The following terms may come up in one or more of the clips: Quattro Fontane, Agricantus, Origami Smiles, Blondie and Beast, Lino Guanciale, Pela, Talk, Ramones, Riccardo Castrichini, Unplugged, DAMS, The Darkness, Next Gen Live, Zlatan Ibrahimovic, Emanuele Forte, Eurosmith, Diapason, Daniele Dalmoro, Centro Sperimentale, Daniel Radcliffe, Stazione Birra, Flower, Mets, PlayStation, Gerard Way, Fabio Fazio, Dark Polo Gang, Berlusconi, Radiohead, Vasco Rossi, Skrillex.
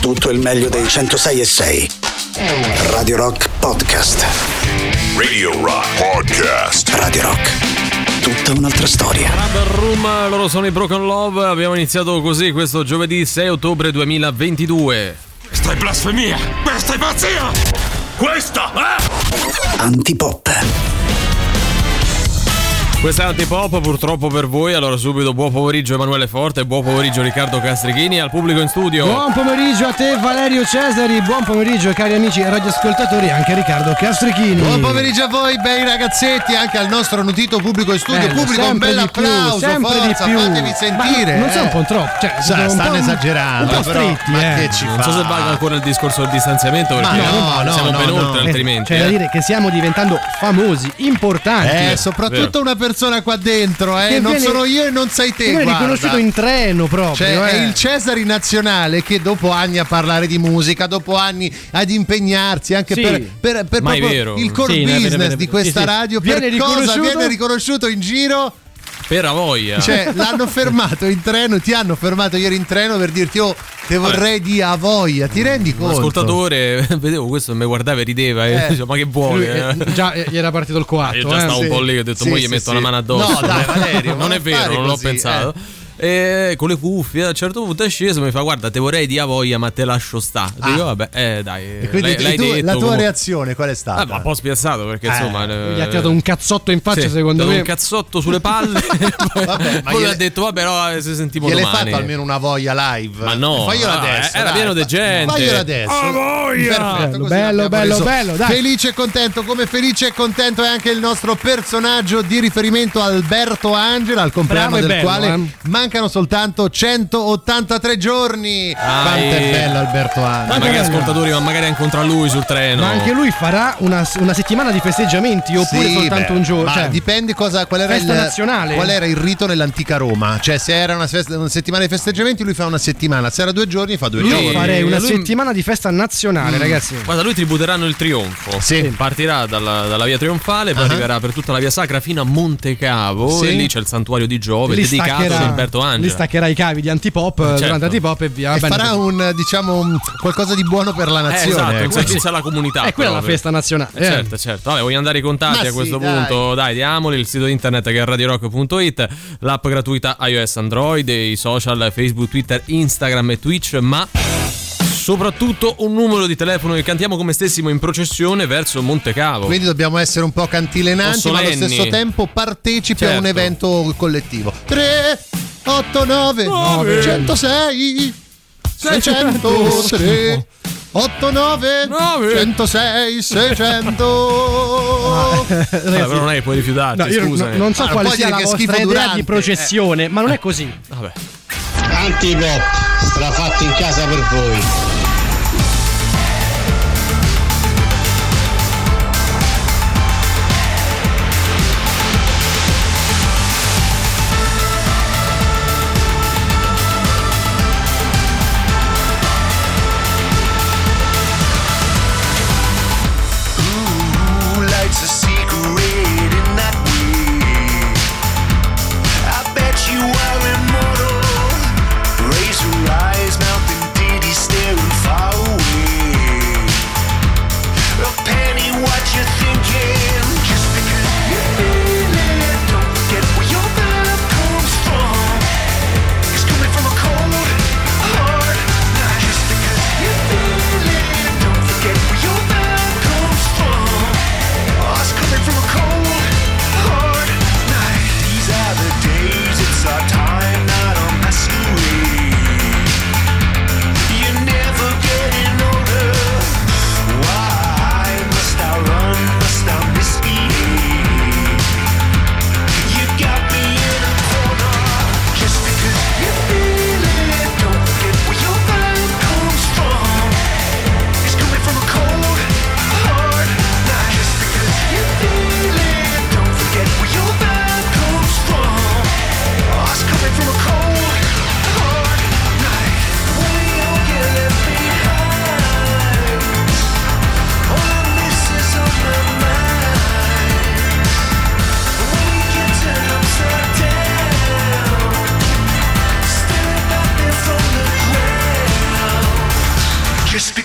tutto il meglio dei 106.6. Radio Rock Podcast. Radio Rock Podcast. Radio Rock. Tutta un'altra storia. Rubber Room, loro sono i Broken Love. Abbiamo iniziato così questo giovedì 6 ottobre 2022. Questa è blasfemia! Questa è pazzia! Questa è Antipop. Questa è Antipop, purtroppo per voi. Allora subito buon pomeriggio Emanuele Forte, buon pomeriggio Riccardo Castrichini, al pubblico in studio. Buon pomeriggio a te Valerio Cesari, buon pomeriggio cari amici radioascoltatori, anche Riccardo Castrichini. Buon pomeriggio a voi bei ragazzetti, anche al nostro notito pubblico in studio. Bello, pubblico, un bel applauso, forza, fatevi sentire. Non so, un po' troppo, cioè, stanno esagerando. Un po' stretti, ma che ci non fa? So se vale ancora il discorso del distanziamento, perché no, siamo ben oltre, altrimenti. C'è da dire che stiamo diventando famosi, importanti. Soprattutto una persona qua dentro, non viene, sono io e non sei te. Viene riconosciuto in treno proprio. Cioè, è il Cesari nazionale che dopo anni a parlare di musica, dopo anni ad impegnarsi anche per proprio il core business di questa radio, per cosa viene riconosciuto in giro? Per la voglia. Cioè, l'hanno fermato in treno, ti hanno fermato ieri in treno per dirti te vorrei di a voglia, ti rendi conto? L'ascoltatore, vedevo questo, mi guardava e rideva, dicevo, ma che vuoi? Già gli era partito il coatto. Io già stavo un po' lì, ho detto, gli metto la mano addosso. No, dai Valerio, non è vero, non l'ho pensato. E con le cuffie a un certo punto è sceso, mi fa guarda te vorrei di a voglia ma te lascio sta. Dico vabbè dai, l'hai detto, la tua reazione qual è stata? Ma un po' spiazzato perché insomma gli ha tirato un cazzotto in faccia, secondo me un cazzotto sulle palle. Vabbè, poi ha detto vabbè no, se sentivo domani gliel'hai fatto almeno una voglia live. Ma no, fagliela adesso, era pieno di gente, fagliela adesso a voglia. Perfetto, così bello dai. Felice e contento, come felice e contento è anche il nostro personaggio di riferimento Alberto Angela, al compleanno del quale mancano soltanto 183 giorni. Quanto è bello Alberto Angela. Magari ascoltatori, ma magari anche contro lui sul treno. Ma anche lui farà una settimana di festeggiamenti oppure soltanto un giorno? Cioè, dipende qual era festa nazionale. Qual era il rito nell'antica Roma? Cioè se era una settimana di festeggiamenti lui fa una settimana, se era 2 giorni fa 2 giorni. Io farei una settimana di festa nazionale, ragazzi. Guarda, lui tributeranno il trionfo. Sì. Partirà dalla via trionfale, poi arriverà per tutta la via sacra fino a Monte Cavo e lì c'è il santuario di Giove dedicato ad Alberto Angela. Li staccherà i cavi di Antipop durante Antipop e via. E farà qualcosa di buono per la nazione. Esatto, un servizio alla comunità. È quella la festa nazionale. Certo. Vabbè, voglio andare ai contatti a questo punto. Dai, diamoli il sito internet che è radiorock.it, l'app gratuita iOS, Android, i social Facebook, Twitter, Instagram e Twitch, ma soprattutto un numero di telefono che cantiamo come stessimo in processione verso Monte Cavo. Quindi dobbiamo essere un po' cantilenanti, ma allo stesso tempo partecipi a un evento collettivo. 3 8 9 106 603 8 9 106 600. Però non è che puoi rifiutarti, scusa. Non so quale sia la vostra idea di processione, ma non è così. Vabbè. Antipop, strafatto in casa per voi. Mountain ditty staring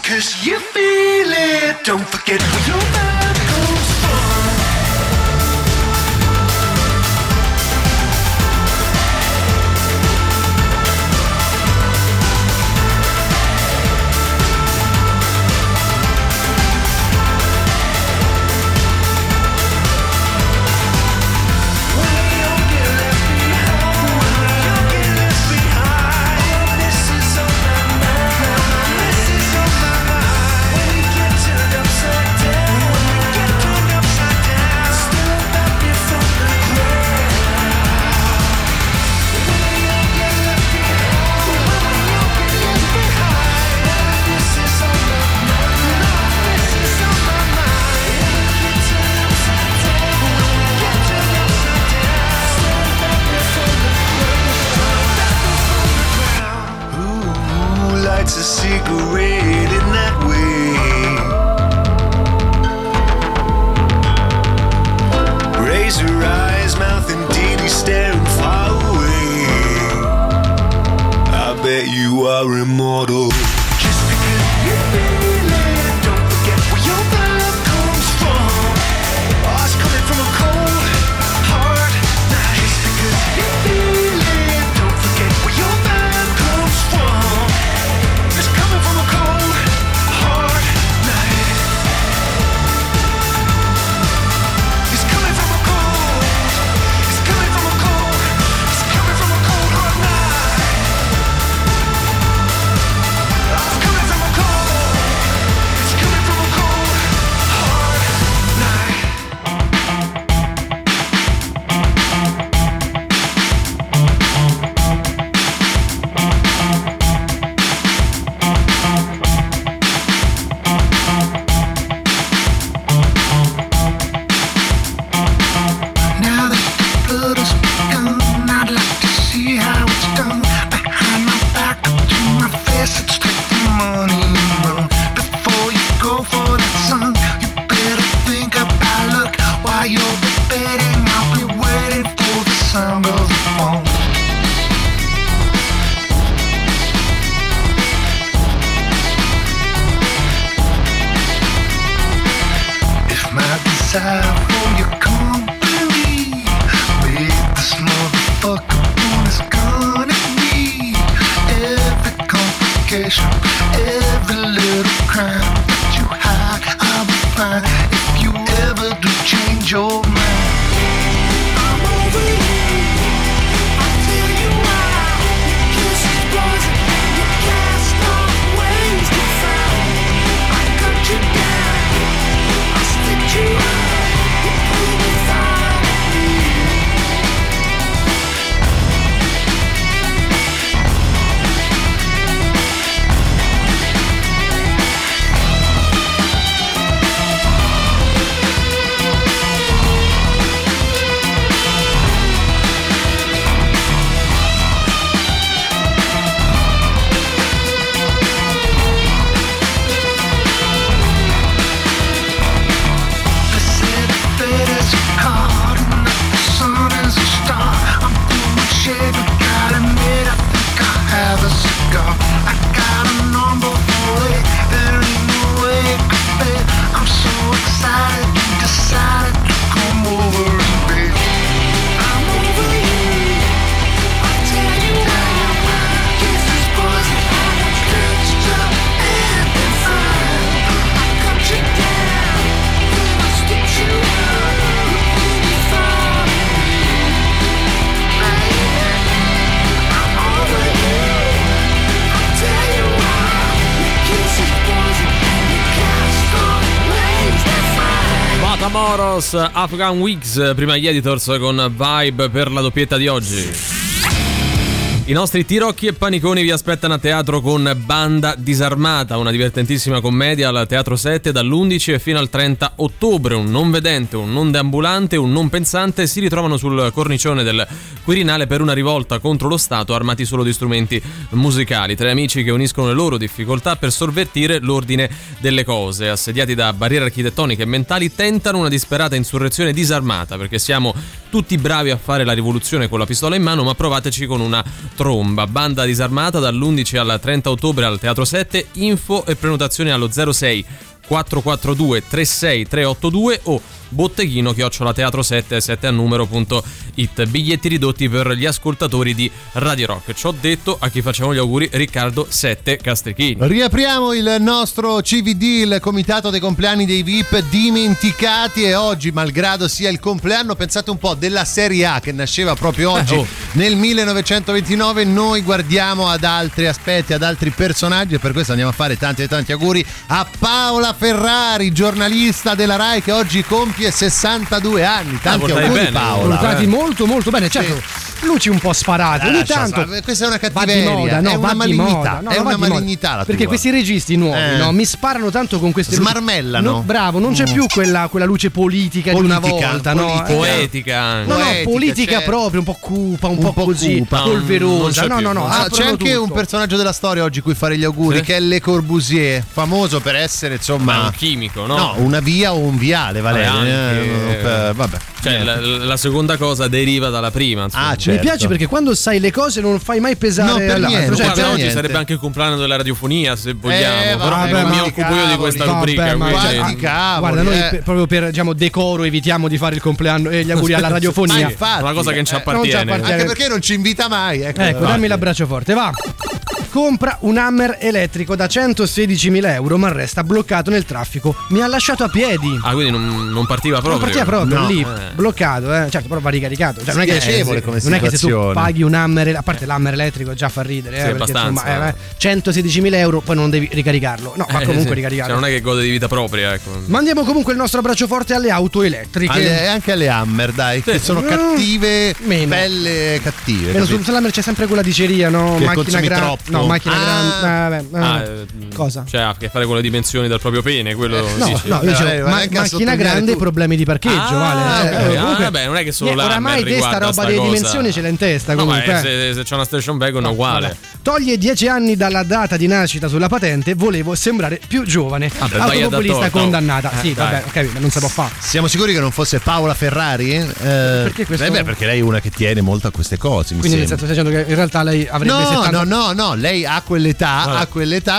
'Cause you feel it, don't forget where your mind comes from. Afghan Wigs, prima gli Editors con Vibe per la doppietta di oggi. I nostri Tirocchi e Paniconi vi aspettano a teatro con Banda Disarmata, una divertentissima commedia al Teatro 7 dall'11 e fino al 30 ottobre. Un non vedente, un non deambulante, un non pensante si ritrovano sul cornicione del Quirinale per una rivolta contro lo Stato, armati solo di strumenti musicali. Tre amici che uniscono le loro difficoltà per sovvertire l'ordine delle cose. Assediati da barriere architettoniche e mentali, tentano una disperata insurrezione disarmata, perché siamo tutti bravi a fare la rivoluzione con la pistola in mano, ma provateci con una Tromba, banda disarmata dall'11 al 30 ottobre al Teatro 7, info e prenotazioni allo 06 442 36382 o botteghino@teatro7.it. Biglietti ridotti per gli ascoltatori di Radio Rock. Ciò detto, a chi facciamo gli auguri Riccardo 7 Castrichini. Riapriamo il nostro CVD, il comitato dei compleanni dei VIP dimenticati, e oggi, malgrado sia il compleanno, pensate un po', della Serie A che nasceva proprio oggi nel 1929, noi guardiamo ad altri aspetti, ad altri personaggi, e per questo andiamo a fare tanti e tanti auguri a Paola Ferrari, giornalista della Rai, che oggi compie 62 anni. Tanti auguri, bene, Paola. Portati molto molto bene, certo. Luci un po' sparate, ogni tanto. Questa è una cattiveria, moda, no, è una malignità, no, è una malignità, perché tua. Questi registi nuovi, no, mi sparano tanto con queste luci. Smarmellano. No, bravo, non c'è più quella luce politica di una volta, politica. No? Poetica. No, politica, certo. Proprio, un po' cupa, un po' così, polverosa. No. Ah, c'è anche tutto. Un personaggio della storia oggi cui fare gli auguri, che è Le Corbusier, famoso per essere, insomma, ma un chimico, no? No, una via o un viale, Valerio. Vabbè. Cioè, la seconda cosa deriva dalla prima, insomma. Ah, certo. Mi piace perché quando sai le cose non fai mai pesare all'altro. Cioè, guarda, oggi sarebbe anche il compleanno della radiofonia, se vogliamo. Però mi occupo io di questa rubrica. Guarda, noi proprio per, diciamo, decoro evitiamo di fare il compleanno e gli auguri alla radiofonia. Infatti, una cosa che non ci appartiene. Anche perché non ci invita mai. Ecco, dammi l'abbraccio forte, va. Compra un Hammer elettrico da 116.000 euro, ma resta bloccato nel traffico. Mi ha lasciato a piedi. Ah, quindi non partiva proprio? Non partiva proprio, no. Lì, bloccato, certo, però va ricaricato. Cioè, non è piacevole come situazione. Non è che se tu paghi un Hammer, a parte l'Hammer elettrico già fa ridere, sì, perché insomma, 116.000 euro, poi non devi ricaricarlo. No, ma comunque ricaricarlo. Cioè, non è che gode di vita propria, ecco. Mandiamo comunque il nostro abbraccio forte alle auto elettriche. E anche alle Hammer, dai, sì, che sono cattive, meno. Belle cattive. Meno, sull'Hammer c'è sempre quella diceria, no? Che macchina grande. Troppo. No, macchina grande. Cosa? Cioè, ha a che fare con le dimensioni del proprio pene, quello dici. No, dicevo, macchina grande, problemi di parcheggio, vale. Vabbè, non è che solo oramai questa roba delle dimensioni ce l'ha in testa, comunque. No, se c'è una station wagon è uguale. Vabbè. Toglie 10 anni dalla data di nascita sulla patente, volevo sembrare più giovane. Vabbè, automobilista condannata. Sì, vabbè, ok, ma non si può fare. Siamo sicuri che non fosse Paola Ferrari? Perché questo? Perché lei è una che tiene molto a queste cose, mi sembra. Quindi nel senso, stai dicendo che in realtà lei avrebbe 70. No, lei ha quell'età,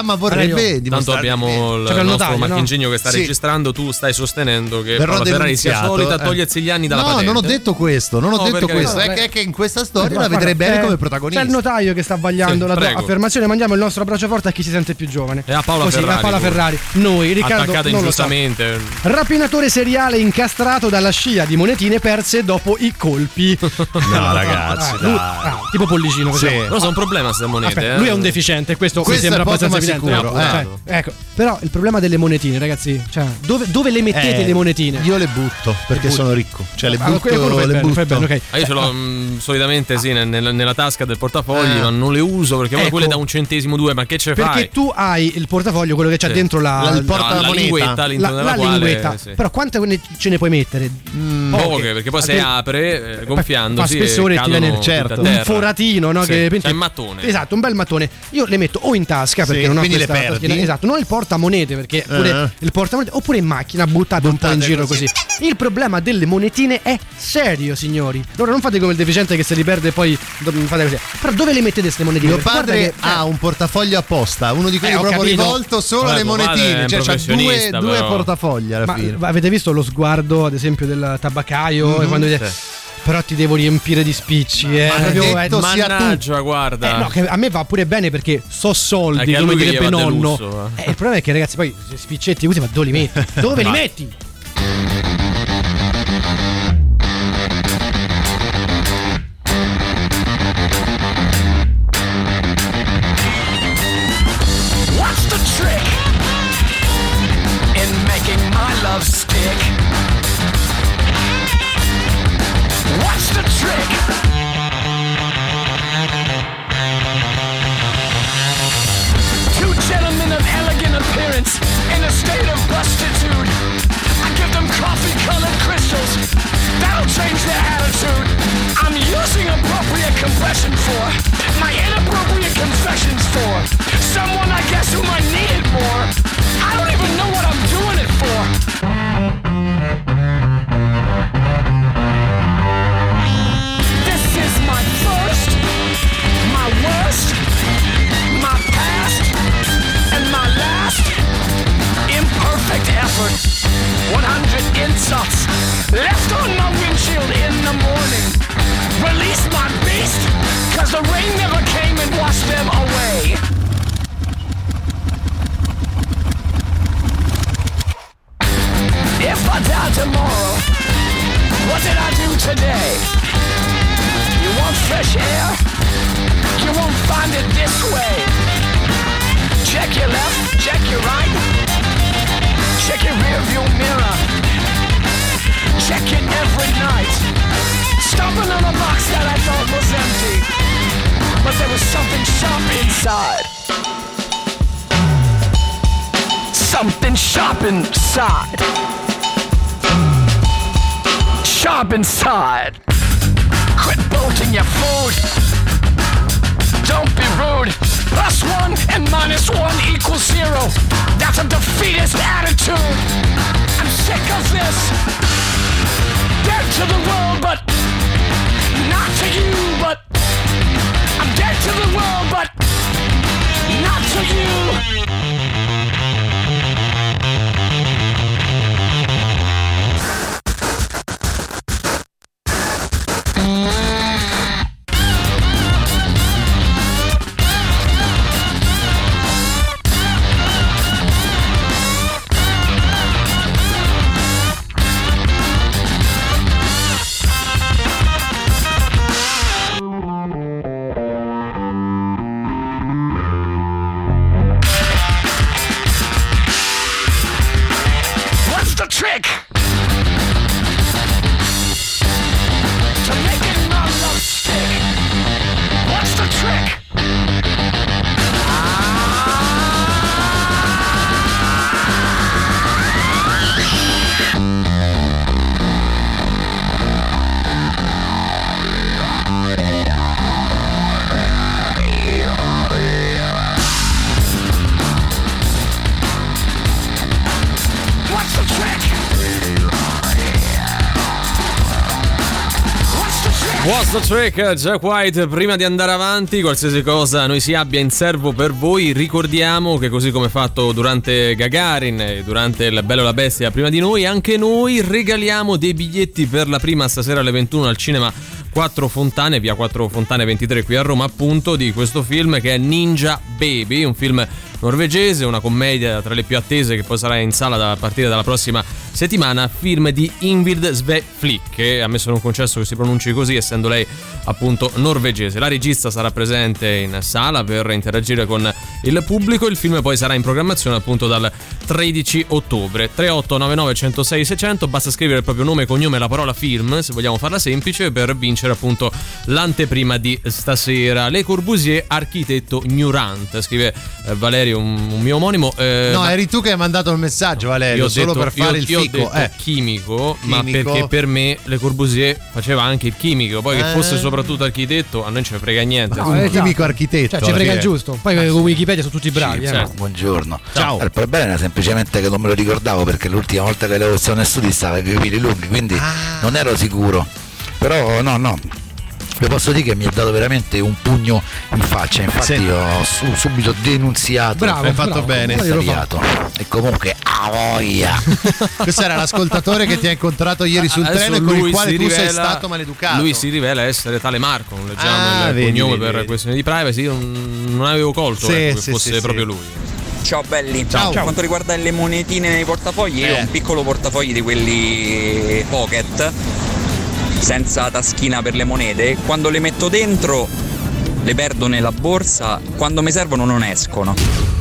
ma vorrebbe dimostrare. Tanto abbiamo il nostro marchingegno che sta registrando, tu stai sostenendo che Paola Ferrari sia solita a togliersi gli anni dalla patente. No, non ho detto questo, è che in questa storia la vedrei bene come protagonista. C'è il notaio che sta vagliando la tua affermazione. Mandiamo il nostro abbraccio forte a chi si sente più giovane. E a Paola Ferrari. Noi, Riccardo, attaccata ingiustamente. Rapinatore seriale incastrato dalla scia di monetine perse dopo i colpi. No, ragazzi, tipo pollicino così. Però c'è un problema se monete. Lui è un deficiente, questo mi sembra abbastanza evidente, ecco. Però il problema delle monetine, ragazzi, cioè, dove le mettete le monetine? Io le butto perché sono ricco, cioè le butto. Okay. Io ce l'ho solitamente nella tasca del portafoglio, ma non le uso perché quelle da 1 centesimo 2, ma che ce fai? Perché tu hai il portafoglio, quello che c'è dentro la linguetta, sì. Però quante ce ne puoi mettere? Poche, perché poi se apre gonfiandosi fa spessore e cadono, certo, un foratino, no? C'è il mattone, esatto, un bel mattone. Io le metto o in tasca perché non ho questa taschina, esatto, non il portamonete perché pure il portamonete, oppure in macchina buttate un po' in giro così. Il problema delle monetine è serio, signori. Allora non fate come il deficiente che se li perde poi fate così. Però dove le mettete queste monetine? Mio padre ha un portafoglio apposta, uno di quelli proprio rivolto solo alle monetine, cioè c'ha due portafogli alla fine. Avete visto lo sguardo ad esempio del tabaccaio e quando vede, però ti devo riempire di spicci, mannaggia, guarda. No, che a me va pure bene perché so soldi, come direbbe nonno. Lusso, . Il problema è che, ragazzi, poi spiccetti usi, ma dove li metti? Dove li metti? What's the trick in making my love stick? What's the trick? Two gentlemen of elegant appearance in a state of prostitute. What did I do today? You want fresh air? You won't find it this way. Check your left, check your right. Check your rearview mirror. Check it every night. Stomping on a box that I thought was empty, but there was something sharp inside. Something sharp inside. Sharp inside. Quit bolting your food. Don't be rude. Plus one and minus one equals zero. That's a defeatist attitude. I'm sick of this. Dead to the world, but not to you, but I'm dead to the world, but not to you. Track, Jack White. Prima di andare avanti, qualsiasi cosa noi si abbia in serbo per voi, ricordiamo che così come fatto durante Gagarin e durante il Bello e la Bestia prima di noi, anche noi regaliamo dei biglietti per la prima stasera alle 21 al cinema Quattro Fontane, via Quattro Fontane 23 qui a Roma, appunto, di questo film che è Ninja Baby, un film norvegese, una commedia tra le più attese che poi sarà in sala a partire dalla prossima settimana, film di Ingrid Sveflick, che a me sono concesso che si pronunci così essendo lei appunto norvegese. La regista sarà presente in sala per interagire con il pubblico. Il film poi sarà in programmazione appunto dal 13 ottobre. 3899 106 600, basta scrivere il proprio nome, cognome e la parola film, se vogliamo farla semplice, per vincere appunto l'anteprima di stasera. Le Corbusier, Architetto Ignorante, scrive Valerio, un mio omonimo. No, eri tu che hai mandato il messaggio, Valerio. Io ho solo detto, per fare il fico. Io ho detto chimico, ma perché per me Le Corbusier faceva anche il chimico, poi che fosse soprattutto architetto a noi ce ne frega niente. No, è chimico architetto, cioè ci frega il giusto. Poi con Wikipedia sono tutti bravi. Certo. Buongiorno. Ciao. Il problema era semplicemente che non me lo ricordavo, perché l'ultima volta che l'avevo studiato stava ai capelli lunghi, quindi non ero sicuro. Però no, le posso dire che mi ha dato veramente un pugno in faccia, infatti io ho subito denunziato. Bravo, hai fatto bene. E comunque a voglia. Questo era l'ascoltatore che ti ha incontrato ieri sul treno e con il quale tu sei stato maleducato. Lui si rivela essere tale Marco, non leggiamo il cognome per questioni di privacy, io non avevo colto che fosse proprio lui. Ciao belli, per quanto riguarda le monetine nei portafogli, io ho un piccolo portafogli di quelli pocket, senza taschina per le monete. Quando le metto dentro le perdo nella borsa, quando mi servono non escono.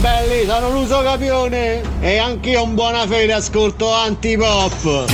Belli, sono Luso Capione e anch'io un buona fede ascolto Antipop.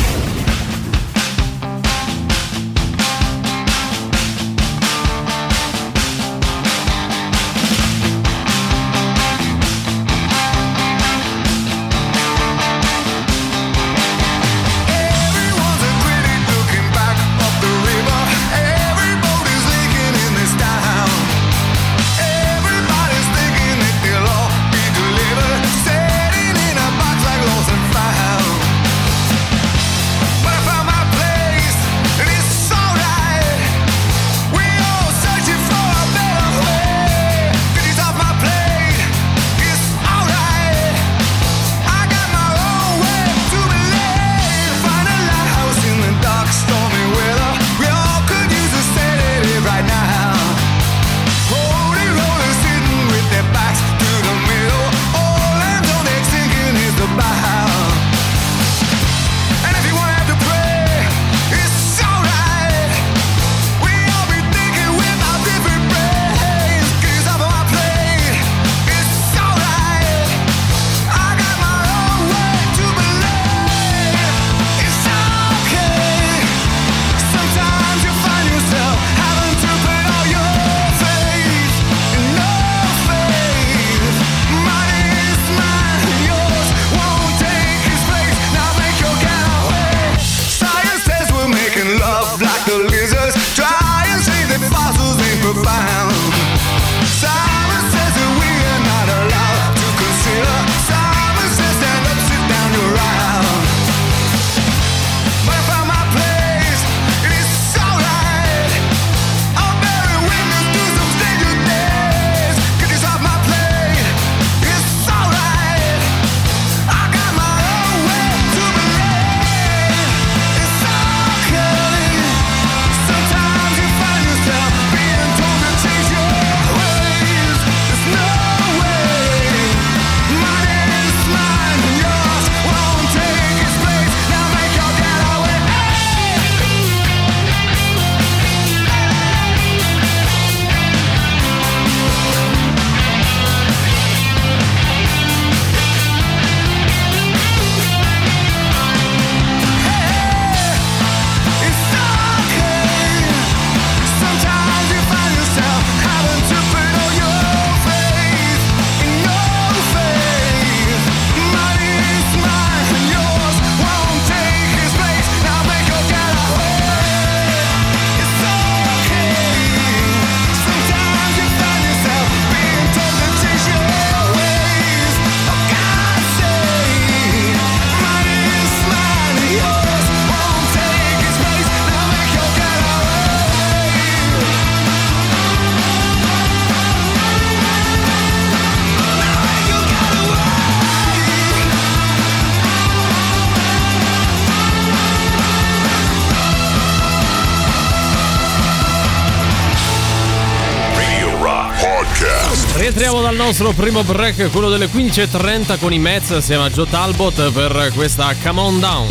Entriamo dal nostro primo break, quello delle 15.30 con i Mets assieme a Joe Talbot per questa Come On Down.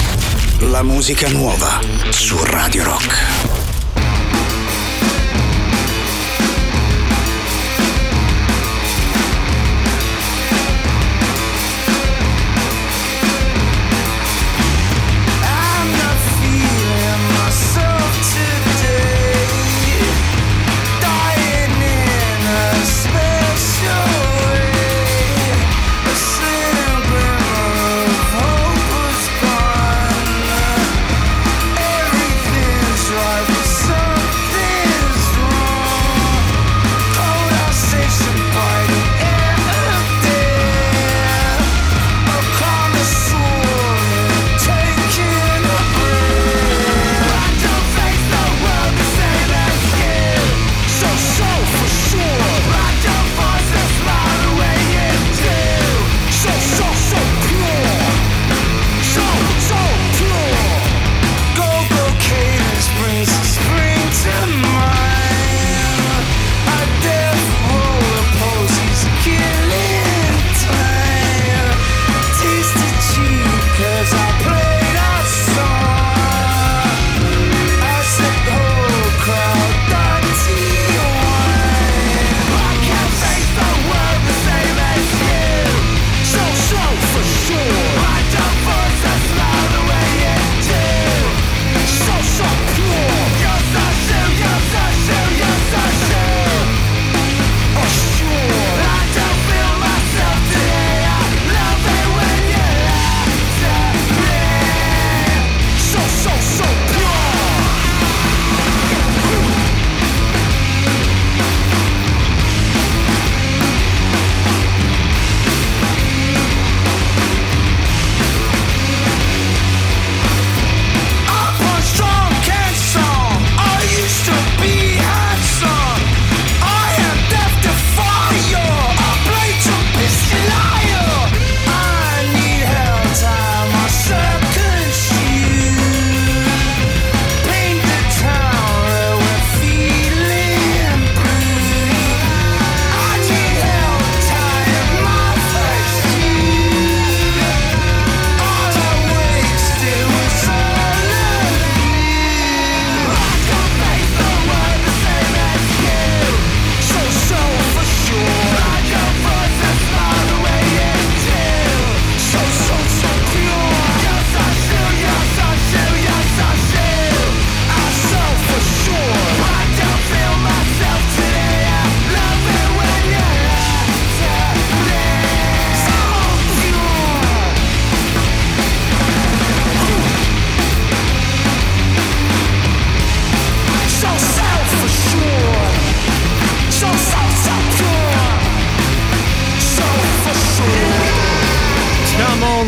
La musica nuova su Radio Rock. Drive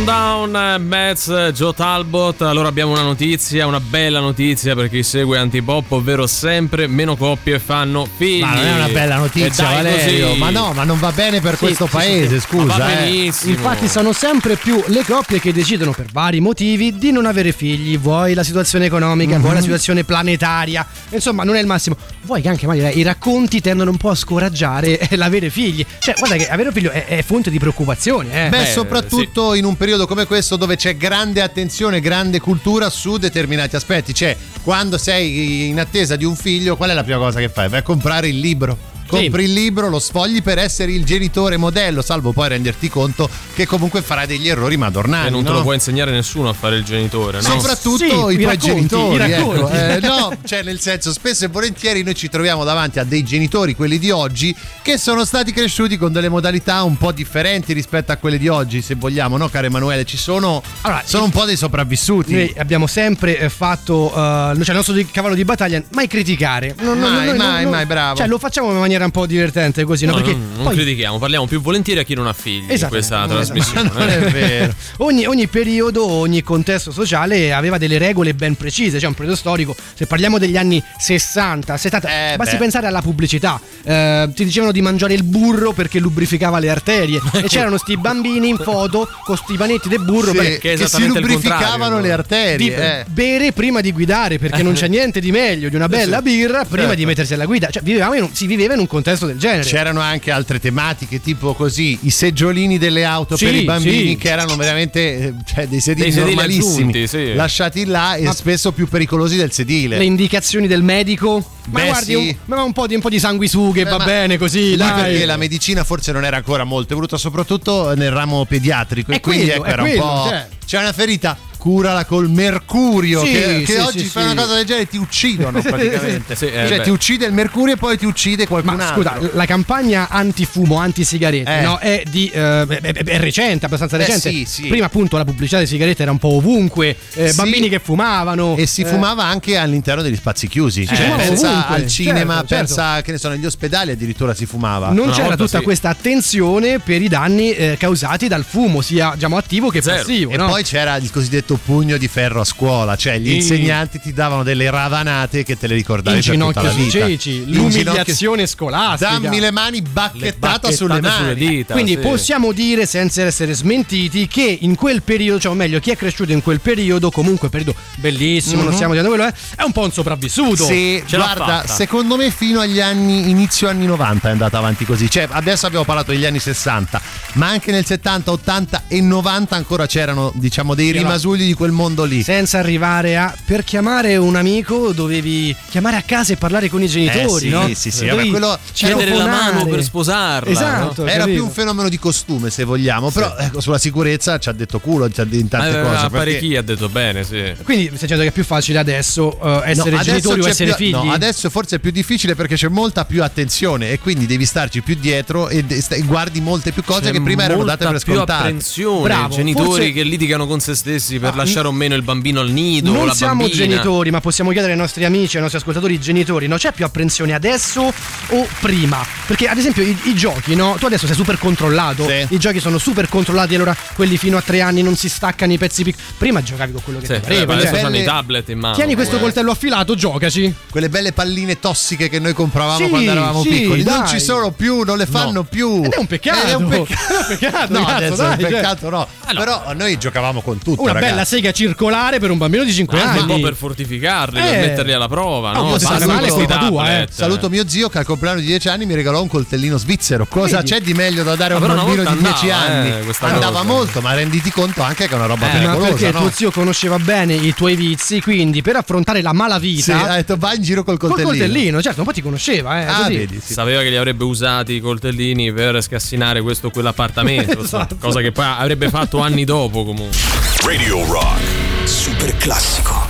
Countdown, Mets, Joe Talbot. Allora abbiamo una notizia, una bella notizia per chi segue Antipop, ovvero sempre meno coppie fanno figli. Ma non è una bella notizia, Valerio, così. Ma no, ma non va bene per questo paese. Scusa, va benissimo. Infatti sono sempre più le coppie che decidono per vari motivi di non avere figli. Vuoi la situazione economica, vuoi la situazione planetaria, insomma non è il massimo. Vuoi che anche magari i racconti tendono un po' a scoraggiare l'avere figli. Cioè guarda che avere un figlio è fonte di preoccupazione. Beh, soprattutto in un periodo come questo dove c'è grande attenzione, grande cultura su determinati aspetti. Cioè quando sei in attesa di un figlio, qual è la prima cosa che fai? Vai a comprare il libro. Compri il libro, lo sfogli per essere il genitore modello, salvo poi renderti conto che comunque farai degli errori madornali. E non te lo può insegnare nessuno a fare il genitore, no? Soprattutto i tuoi genitori. Ecco. No, cioè nel senso, spesso e volentieri noi ci troviamo davanti a dei genitori, quelli di oggi, che sono stati cresciuti con delle modalità un po' differenti rispetto a quelle di oggi, se vogliamo, no, caro Emanuele? Ci sono, allora, sono un po' dei sopravvissuti. Noi abbiamo sempre fatto, cioè il nostro cavallo di battaglia, mai criticare. Mai, bravo. Cioè lo facciamo in maniera un po' divertente così, no? Perché non poi... critichiamo, parliamo più volentieri a chi non ha figli in questa trasmissione. Non è vero. ogni periodo, ogni contesto sociale aveva delle regole ben precise. Cioè un periodo storico, se parliamo degli anni 60, 70, basti pensare alla pubblicità. Ti dicevano di mangiare il burro perché lubrificava le arterie e c'erano sti bambini in foto con sti panetti del burro che si lubrificavano le arterie. Bere prima di guidare, perché non c'è niente di meglio di una bella birra prima di mettersi alla guida. Cioè si viveva in un contesto del genere. C'erano anche altre tematiche, tipo così i seggiolini delle auto per i bambini, che erano veramente dei sedili normalissimi, aggiunti, lasciati là, e spesso più pericolosi del sedile. Le indicazioni del medico, un po' di sanguisughe, va bene così, dai. Perché la medicina forse non era ancora molto evoluta, soprattutto nel ramo pediatrico, e quindi era un po', c'è una ferita, curala col mercurio, che oggi fa una cosa del genere, ti uccidono praticamente. Ti uccide il mercurio e poi ti uccide qualcun altro. Ma scusa, la campagna antifumo, antisigarette è recente, abbastanza recente. Prima appunto la pubblicità di sigarette era un po' ovunque, bambini che fumavano, e si fumava anche all'interno degli spazi chiusi. Pensa ovunque, al cinema, pensa che ne sono negli ospedali, addirittura si fumava. Non una c'era tutta questa attenzione per i danni causati dal fumo, sia attivo che passivo. E poi c'era il cosiddetto pugno di ferro a scuola, cioè gli insegnanti ti davano delle ravanate che te le ricordavi per tutta la vita. L'umiliazione scolastica, dammi le mani, bacchettata sulle mani, dita. Quindi possiamo dire senza essere smentiti che in quel periodo, cioè o meglio chi è cresciuto in quel periodo, comunque periodo bellissimo, non stiamo dicendo quello, è un po' un sopravvissuto. Guarda, secondo me fino agli inizio anni 90 è andata avanti così. Cioè adesso abbiamo parlato degli anni 60, ma anche nel 70, 80 e 90 ancora c'erano, diciamo, dei rimasugli di quel mondo lì. Senza arrivare a, per chiamare un amico dovevi chiamare a casa e parlare con i genitori, no? Quello, cedere la mano per sposarla, esatto, no? Era più un fenomeno di costume, se vogliamo, però ecco, sulla sicurezza ci ha detto culo in tante cose, a perché... chi ha detto bene, quindi stai dicendo che è più facile adesso essere genitori o essere figli? No, adesso forse è più difficile perché c'è molta più attenzione e quindi devi starci più dietro e guardi molte più cose che prima erano date per scontate. Bravo, genitori forse... che litigano con se stessi per lasciare o meno il bambino al nido. Non siamo genitori, ma possiamo chiedere ai nostri amici, ai nostri ascoltatori genitori, no? C'è più apprensione adesso o prima? Perché ad esempio i giochi, no? Tu adesso sei super controllato, i giochi sono super controllati, allora quelli fino a 3 anni non si staccano i pezzi piccoli. Prima giocavi con quello che ti pareva. Adesso sono i tablet in mano. Tieni questo coltello affilato, giocaci. Quelle belle palline tossiche che noi compravamo quando eravamo piccoli, non ci sono più, non le fanno più. Ed è un peccato. No, cazzo, adesso è un peccato, no. Però noi giocavamo con tutto, ragazzi. La sega circolare per un bambino di 5 anni, un po' per fortificarli, per metterli alla prova, no? Saluto mio zio che al compleanno di 10 anni mi regalò un coltellino svizzero. Cosa c'è di meglio da dare a un bambino di 10 anni? Andava molto, ma renditi conto anche che è una roba pericolosa, perché tuo zio conosceva bene i tuoi vizi, quindi per affrontare la malavita ha detto vai in giro col coltellino. Certo, un po' ti conosceva, vedi, sapeva che li avrebbe usati i coltellini per scassinare questo o quell'appartamento, cosa che poi avrebbe fatto anni dopo. Comunque Radio Rock, super classico.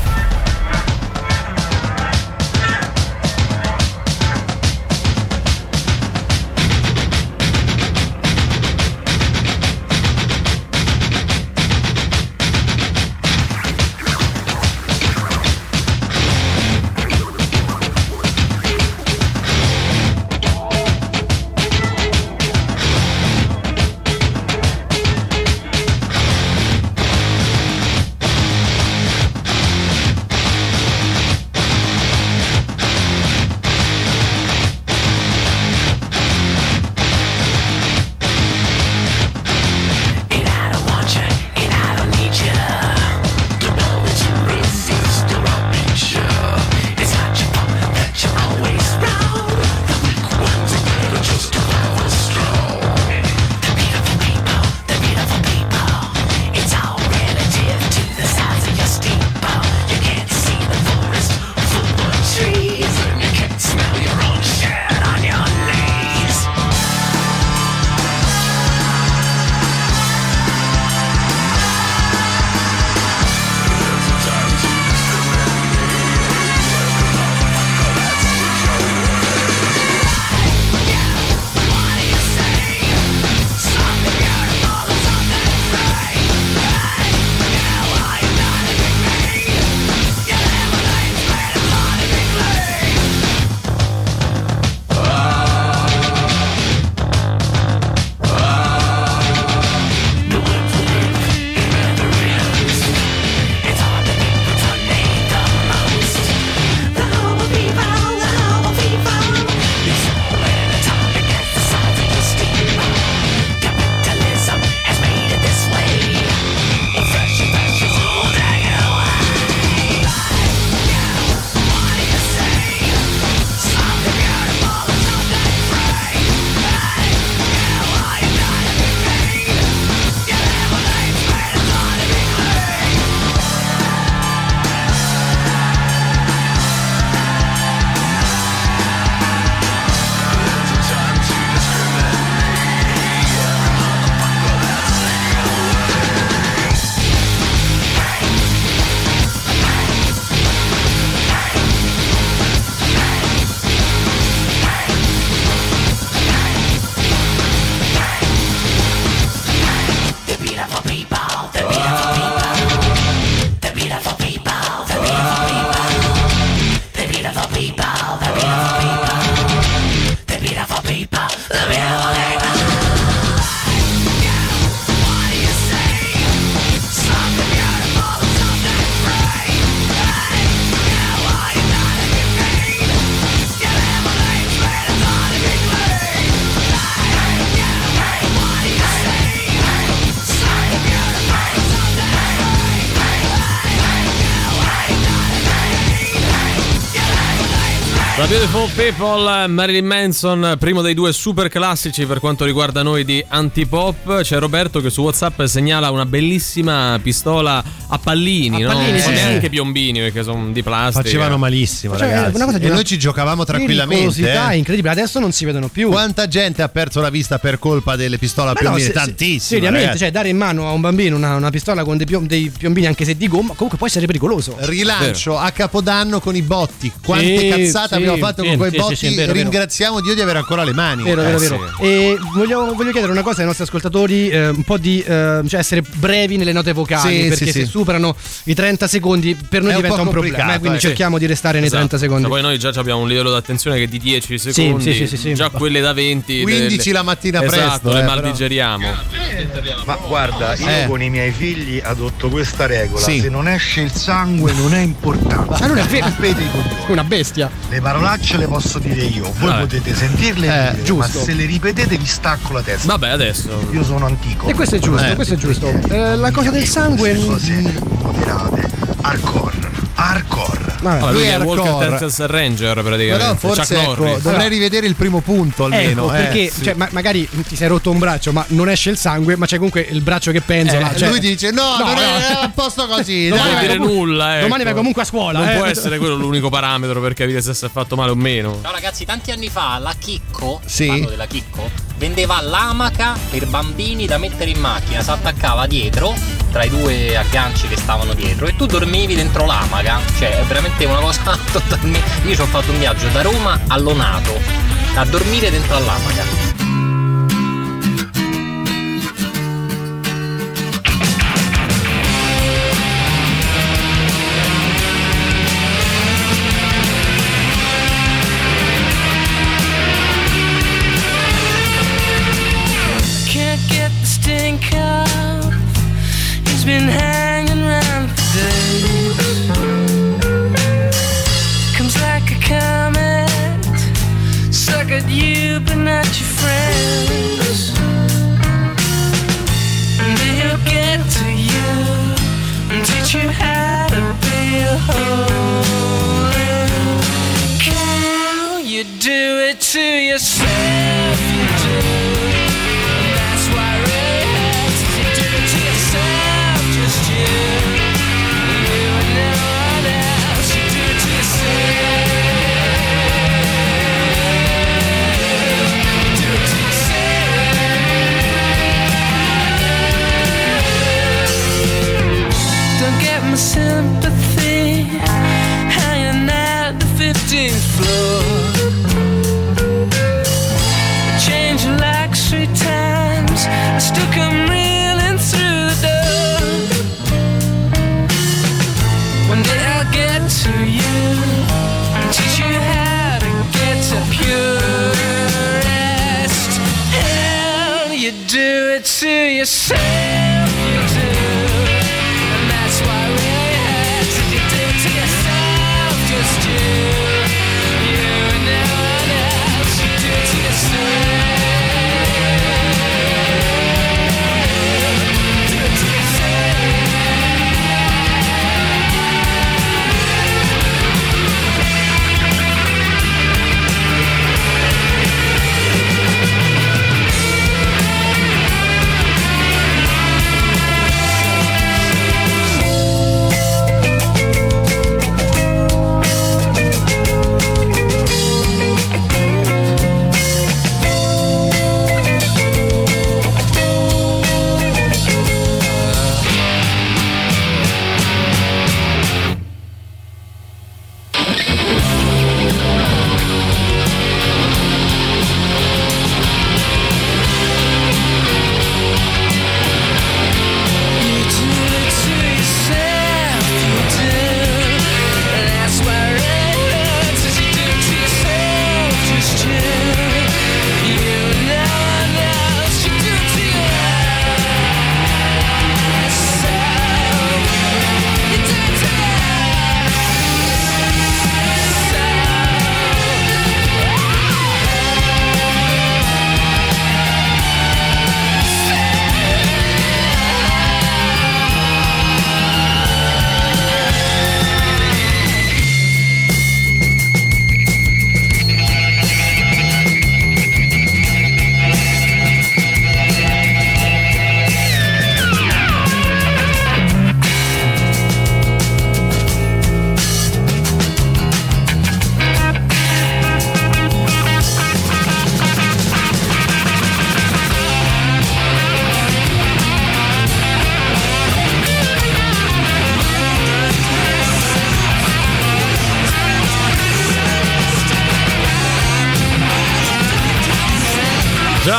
La Beautiful People, Marilyn Manson, primo dei due super classici per quanto riguarda noi di Antipop. C'è Roberto che su WhatsApp segnala una bellissima pistola a pallini, no? Pallini, sì, neanche sì, biombini, perché sono di plastica. Facevano malissimo, cioè, ragazzi. Una cosa di e noi ci giocavamo tranquillamente. Incredibile, adesso non si vedono più. Quanta gente ha perso la vista per colpa delle pistole a piombini? Tantissime. Seriamente, cioè, dare in mano a un bambino una pistola con dei piombini, anche se di gomma, comunque può essere pericoloso. Rilancio a Capodanno con i botti. Quante cazzate abbiamo fatto con quei botti, vero, ringraziamo Dio di avere ancora le mani. Vero. Sì. E voglio chiedere una cosa ai nostri ascoltatori, un po' di cioè essere brevi nelle note vocali, perché se superano i 30 secondi per noi diventa un problema, quindi cerchiamo di restare nei 30 secondi. Ma poi noi già abbiamo un livello d'attenzione che è di 10 secondi, sì. Già quelle da 20, 15 la mattina presto, le maldigeriamo. Ma guarda, io con i miei figli adotto questa regola, se non esce il sangue non è importante. Ma non è vero, una bestia. Le parolacce le posso dire io, voi potete sentirle, giusto, ma se le ripetete vi stacco la testa. Vabbè, adesso io sono antico. E questo è giusto, la cosa del sangue, cose moderate, hardcore. Vabbè, lui è Walker Texas Ranger praticamente. Però forse dovrei rivedere il primo punto almeno, perché cioè, magari ti sei rotto un braccio ma non esce il sangue, ma c'è comunque il braccio che penzola, cioè, lui dice no, è a posto così, non vuol dire nulla, domani vai comunque a scuola, non può essere quello l'unico parametro per capire se si è fatto male o meno. No, ragazzi, tanti anni fa la Chicco, parlo della Chicco, vendeva l'amaca per bambini da mettere in macchina, si attaccava dietro tra i due agganci che stavano dietro e tu dormivi dentro l'amaca, cioè è veramente una cosa totalmente... Io ci ho fatto un viaggio da Roma a Lonato a dormire dentro all'amaca. Been hanging around for days, comes like a comet, suck at you but not your friends, and they'll get to you and teach you how to be a whole. Can you do it to yourself? You do, and that's why you do it to yourself. Just you, and no one else. You do it to yourself. You do it to yourself. Don't get my sympathy, hanging out the 15th floor. I change like 3 times, I still come reeling through the door. One day I'll get to you and teach you how to get to purest. Hell, you do it to yourself, you do. And that's why we had to. You do it to yourself, just you. You and no one else, you do it to yourself.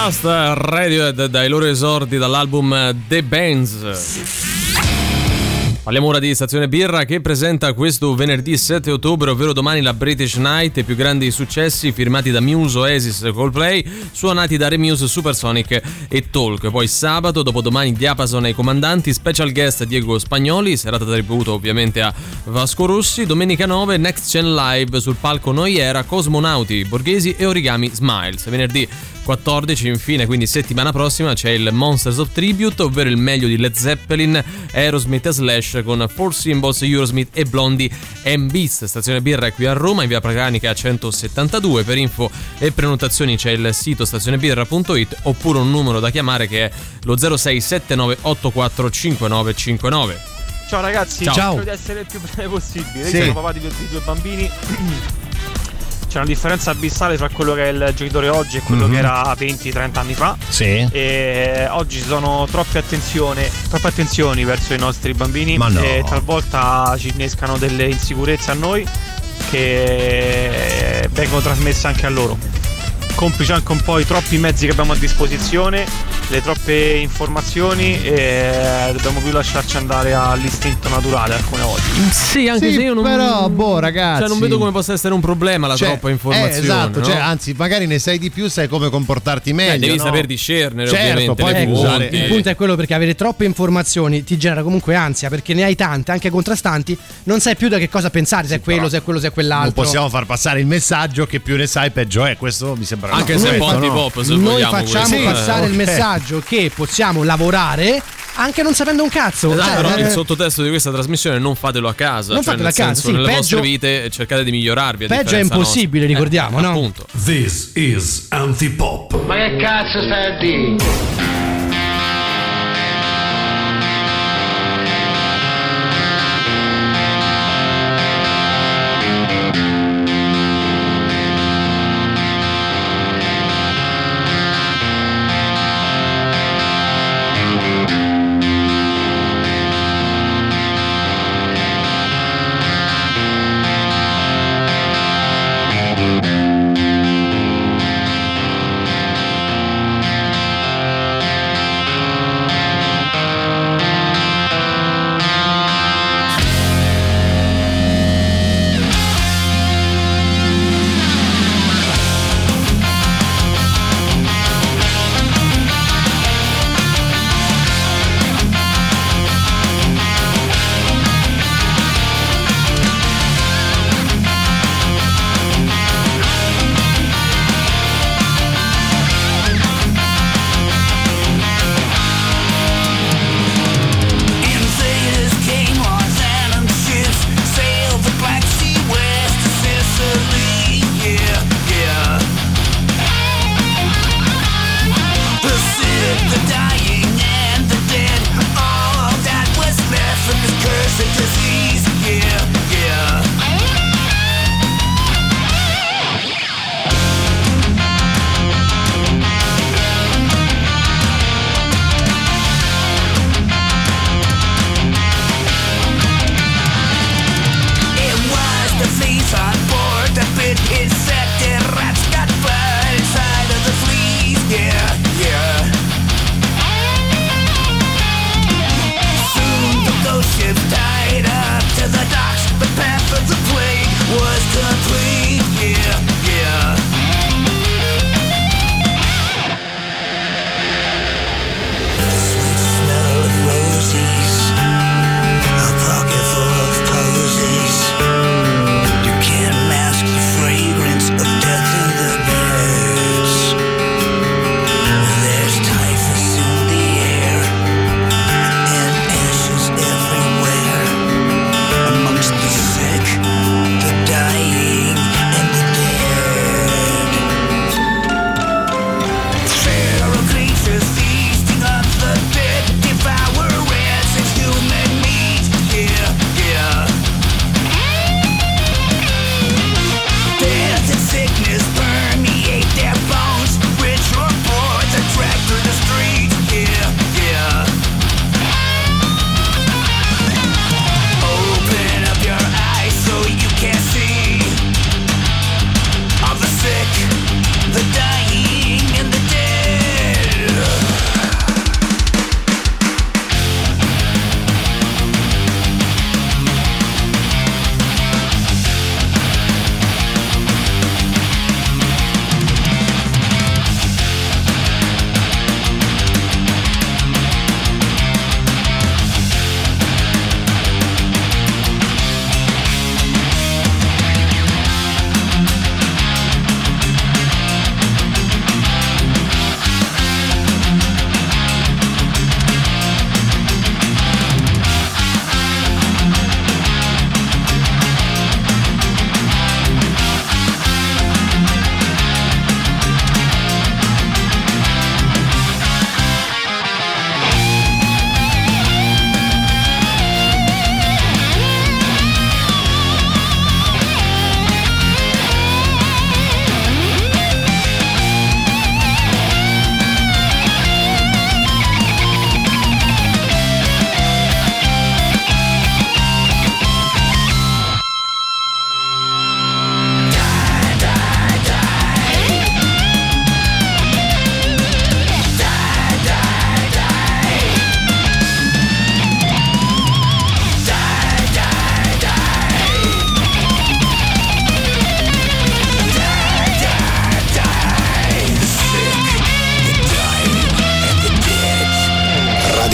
Must, Radiohead, dai loro esordi dall'album The Bends. Parliamo ora di Stazione Birra, che presenta questo venerdì 7 ottobre, ovvero domani, la British Night, i più grandi successi firmati da Muse, Oasis, Coldplay, suonati da Remuse, Supersonic e Talk. Poi sabato, dopodomani, Diapason e Comandanti, special guest Diego Spagnoli, serata da tributo ovviamente a Vasco Rossi. Domenica 9, Next Gen Live, sul palco Noiera, Cosmonauti, Borghesi e Origami Smiles. Venerdì 14, infine, quindi settimana prossima, c'è il Monsters of Tribute, ovvero il meglio di Led Zeppelin, Aerosmith e Slash, con Four Symbols, Eurosmith e Blondie and Beast. Stazione Birra è qui a Roma, in via Placanica 172. Per info e prenotazioni c'è il sito stazionebirra.it oppure un numero da chiamare che è lo 0679845959. Ciao ragazzi, ciao. Cerco di essere il più breve possibile. Sì. Io sono papà di due bambini. C'è una differenza abissale tra quello che è il genitore oggi e quello che era 20-30 anni fa. Sì. E oggi ci sono troppe attenzioni verso i nostri bambini. Ma no. E talvolta ci innescano delle insicurezze a noi che vengono trasmesse anche a loro. Complice anche un po' i troppi mezzi che abbiamo a disposizione, le troppe informazioni, e dobbiamo più lasciarci andare all'istinto naturale alcune volte. Sì, anche sì, se io non, però, boh, ragazzi, cioè non vedo come possa essere un problema la troppa informazione. Esatto, no? Cioè, anzi, magari ne sai di più, sai come comportarti meglio. Devi saper discernere, certo, ovviamente. Poi il punto è quello, perché avere troppe informazioni ti genera comunque ansia, perché ne hai tante, anche contrastanti, non sai più da che cosa pensare, se è quello, se è quello, se è quell'altro. Non possiamo far passare il messaggio che più ne sai peggio è, questo mi sembra. Anche no, se è un pop, se noi vogliamo, facciamo passare il messaggio che possiamo lavorare anche non sapendo un cazzo. Esatto, però il sottotesto di questa trasmissione: non fatelo a casa, non fatelo a casa, senso, sì, nelle vostre vite cercate di migliorarvi. Peggio è impossibile, ricordiamo, no? Appunto. This is Antipop. Ma che cazzo stai a dire?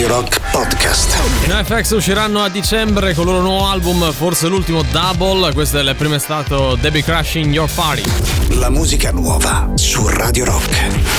Radio Rock Podcast. I NoFX usciranno a dicembre con il loro nuovo album, forse l'ultimo double. Questo è il primo, è stato Debbie Crash in Your Party. La musica nuova su Radio Rock.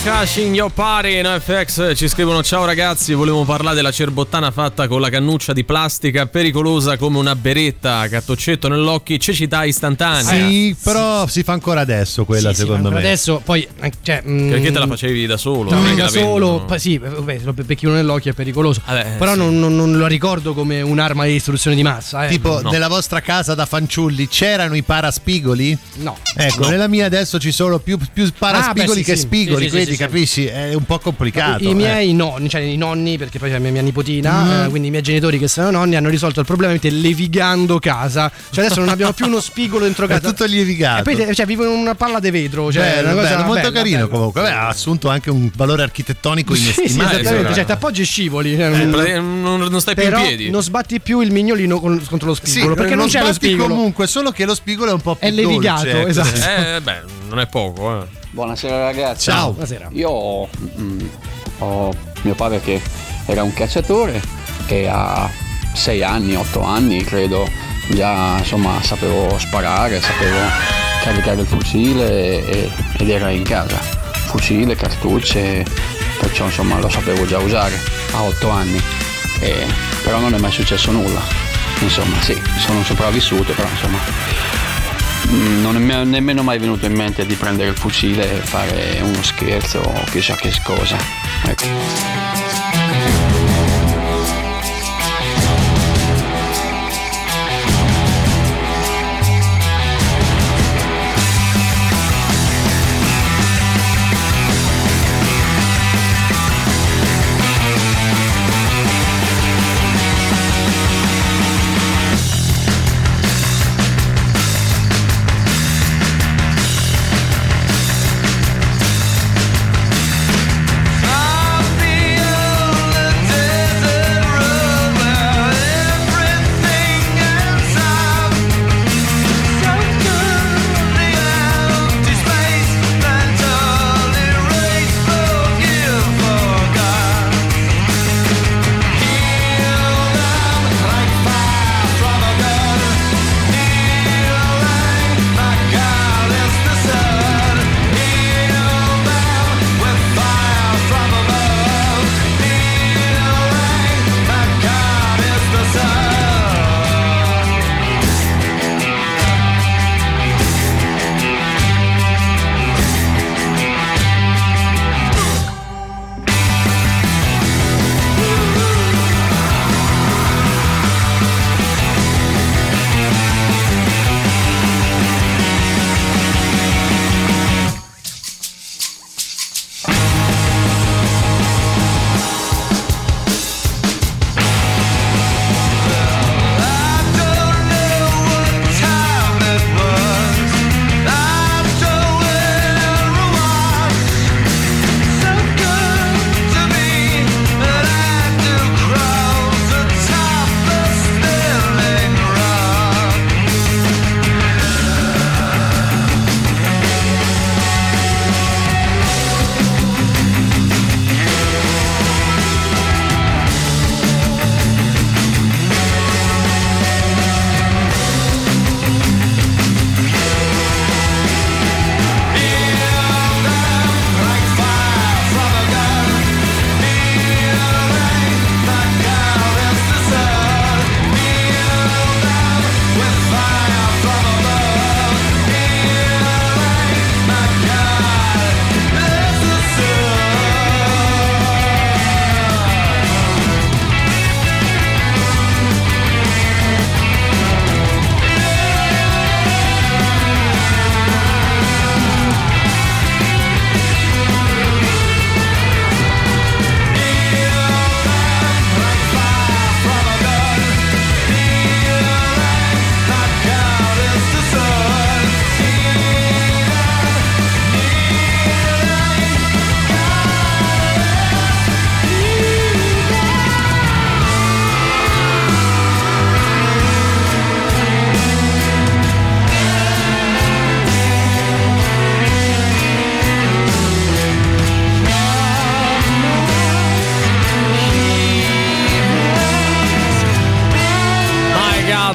Cashing Your Party. NoFX ci scrivono: ciao ragazzi, volevo parlare della cerbottana fatta con la cannuccia di plastica, pericolosa come una beretta, cattoccetto nell'occhio, cecità istantanea. Sì, però si fa ancora adesso quella, sì, secondo me. Adesso poi, cioè, perché te la facevi da solo? No, da solo, sì, vabbè, lo becchino nell'occhio è pericoloso. Vabbè, però sì, non la ricordo come un'arma di distruzione di massa. Tipo, no, nella vostra casa da fanciulli c'erano i paraspigoli? No. Ecco, no, nella mia adesso ci sono più paraspigoli, beh, sì, che sì, spigoli. Sì, sì, sì, capisci? È un po' complicato. I miei nonni, cioè i nonni, perché poi c'è mia nipotina, quindi i miei genitori che sono nonni hanno risolto il problema levigando casa. Cioè adesso non abbiamo più uno spigolo dentro casa. È tutto levigato. E poi cioè vivono in una palla di vetro, cioè bella, una cosa bella, molto bella, carino bella, comunque. Beh, ha assunto anche un valore architettonico inestimabile. Sì, esattamente, cioè ti appoggi e scivoli, non stai più in piedi. Non sbatti più il mignolino contro lo spigolo, sì, perché non c'è lo spigolo. Comunque, solo che lo spigolo è un po' più levigato, dolce, esatto. Beh, non è poco, eh. Buonasera ragazzi. Ciao. Buonasera. Io ho mio padre che era un cacciatore e a 6 anni, 8 anni credo, già insomma sapevo sparare, sapevo caricare il fucile ed era in casa. Fucile, cartucce, perciò insomma lo sapevo già usare a 8 anni. Però non è mai successo nulla. Insomma sì, sono sopravvissuto, però insomma non è nemmeno mai venuto in mente di prendere il fucile e fare uno scherzo o chissà che cosa. Ecco.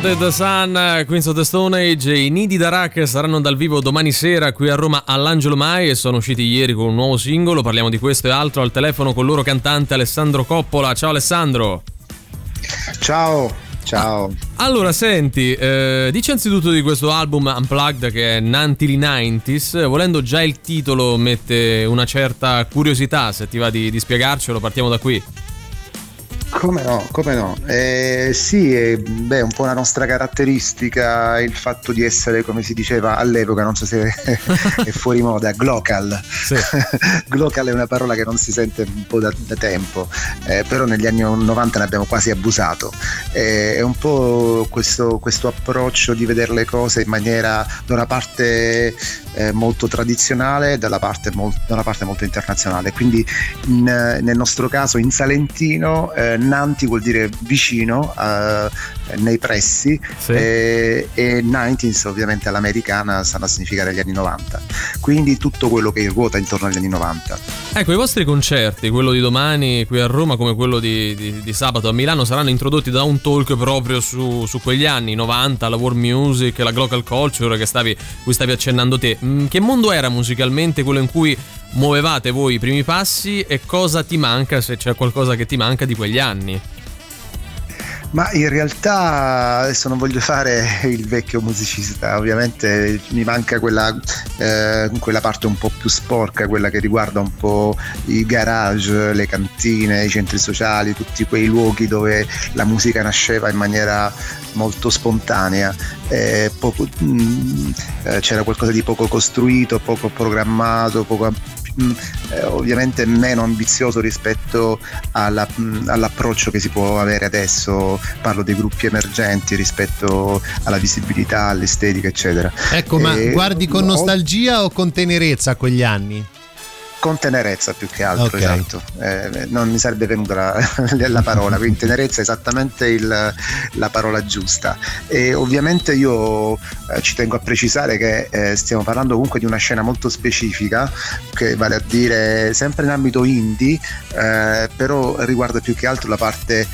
The Sun, Queens of the Stone Age e i Nidi d'Arac saranno dal vivo domani sera qui a Roma all'Angelo Mai e sono usciti ieri con un nuovo singolo. Parliamo di questo e altro al telefono con il loro cantante Alessandro Coppola. Ciao Alessandro. Ciao. Allora senti, dici anzitutto di questo album Unplugged che è Nantili 90s. Volendo già il titolo mette una certa curiosità, se ti va di spiegarcelo partiamo da qui. Come no? Sì, un po' una nostra caratteristica il fatto di essere, come si diceva all'epoca, non so se è fuori moda, glocal. Sì. Glocal è una parola che non si sente un po' da tempo, però negli anni 90 ne abbiamo quasi abusato. È un po' questo approccio di vedere le cose in maniera, da una parte molto tradizionale, da una parte molto internazionale. Quindi nel nostro caso in salentino Nanti vuol dire vicino, nei pressi, sì. E 90s ovviamente all'americana stanno a significare gli anni 90, quindi tutto quello che ruota intorno agli anni 90. Ecco, i vostri concerti, quello di domani qui a Roma come quello di sabato a Milano, saranno introdotti da un talk proprio su quegli anni 90, la world music, la local culture cui stavi accennando te. Che mondo era musicalmente quello in cui muovevate voi i primi passi e cosa ti manca, se c'è qualcosa che ti manca di quegli anni? Ma in realtà adesso non voglio fare il vecchio musicista, ovviamente mi manca quella parte un po' più sporca, quella che riguarda un po' i garage, le cantine, i centri sociali, tutti quei luoghi dove la musica nasceva in maniera molto spontanea, c'era qualcosa di poco costruito, poco programmato, ovviamente meno ambizioso rispetto all'approccio che si può avere adesso. Parlo dei gruppi emergenti rispetto alla visibilità, all'estetica eccetera. Ecco, ma guardi con nostalgia o con tenerezza a quegli anni? Con tenerezza più che altro, okay. Esatto, non mi sarebbe venuta la parola, quindi tenerezza è esattamente la parola giusta. E ovviamente io ci tengo a precisare che stiamo parlando comunque di una scena molto specifica, che vale a dire sempre in ambito indie, però riguarda più che altro la parte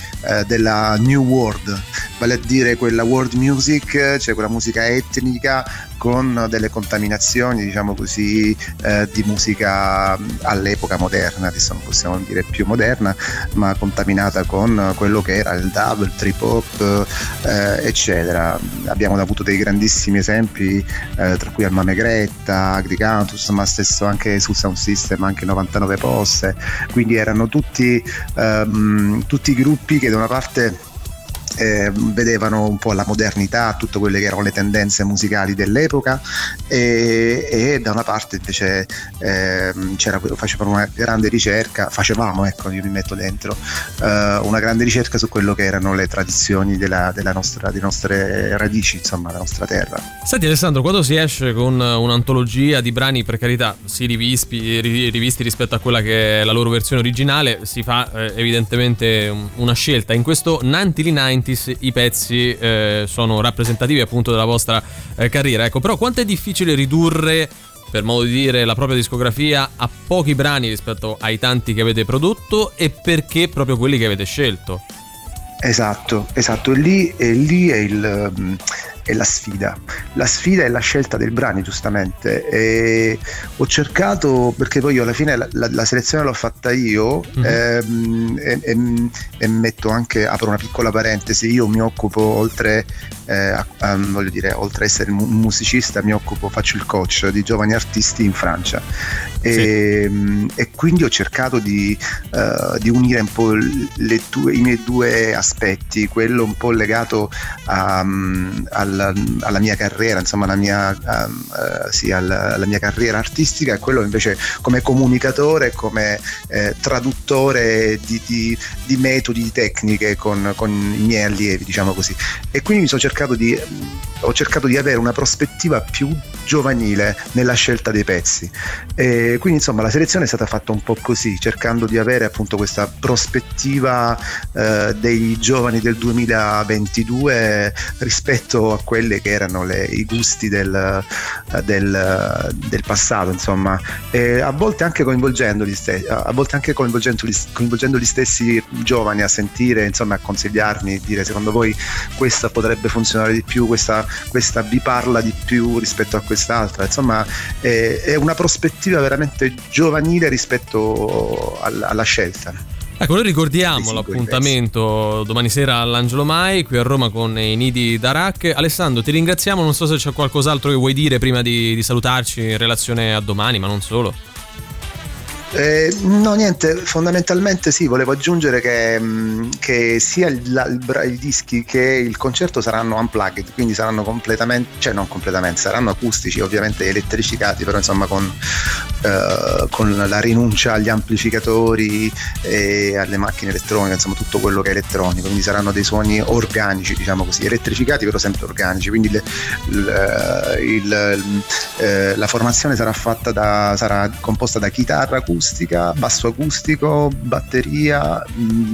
della new world, vale a dire quella world music, cioè quella musica etnica con delle contaminazioni, diciamo così, di musica all'epoca moderna, adesso non possiamo dire più moderna, ma contaminata con quello che era il dub, il trip hop, eccetera. Abbiamo avuto dei grandissimi esempi, tra cui Alma Megretta, Agricantus, ma stesso anche sul Sound System, anche 99 Posse, quindi erano tutti gruppi che da una parte vedevano un po' la modernità, tutte quelle che erano le tendenze musicali dell'epoca, e da una parte invece facevamo una grande ricerca, io mi metto dentro, una grande ricerca su quello che erano le tradizioni delle nostre radici, insomma, la nostra terra. Senti Alessandro, quando si esce con un'antologia di brani, per carità, si rivisti rispetto a quella che è la loro versione originale, si fa evidentemente una scelta. In questo Nantili 90 i pezzi sono rappresentativi appunto della vostra carriera, ecco. Però quanto è difficile ridurre, per modo di dire, la propria discografia a pochi brani rispetto ai tanti che avete prodotto, e perché proprio quelli che avete scelto? Esatto, lì è la sfida. La sfida è la scelta dei brani, giustamente. E ho cercato, perché poi io alla fine la selezione l'ho fatta io, e metto anche, apro una piccola parentesi, io mi occupo oltre essere un musicista, faccio il coach di giovani artisti in Francia, e quindi ho cercato di unire un po' i miei due aspetti, quello un po' legato alla mia carriera, insomma alla mia carriera artistica, e quello invece come comunicatore, come traduttore di metodi, di tecniche con i miei allievi, diciamo così. E quindi mi sono cercato di ho cercato di avere una prospettiva più giovanile nella scelta dei pezzi, e quindi insomma la selezione è stata fatta un po' così, cercando di avere appunto questa prospettiva dei giovani del 2022 rispetto a quelli che erano i gusti del passato, insomma, e a volte anche coinvolgendo gli stessi giovani a sentire, insomma, a consigliarmi, dire secondo voi questa potrebbe funzionare di più, questa vi parla di più rispetto a quest'altra, insomma è una prospettiva veramente giovanile rispetto alla scelta. Ecco, noi ricordiamo l'appuntamento domani sera all'Angelo Mai qui a Roma con i Nidi d'Arac. Alessandro, ti ringraziamo, non so se c'è qualcos'altro che vuoi dire prima di salutarci in relazione a domani, ma non solo. No, niente, fondamentalmente sì, volevo aggiungere che sia i dischi che il concerto saranno unplugged, quindi saranno saranno acustici, ovviamente elettrificati, però insomma con la rinuncia agli amplificatori e alle macchine elettroniche, insomma tutto quello che è elettronico, quindi saranno dei suoni organici, diciamo così, elettrificati però sempre organici, quindi la formazione sarà composta da chitarra acustica, basso acustico, batteria,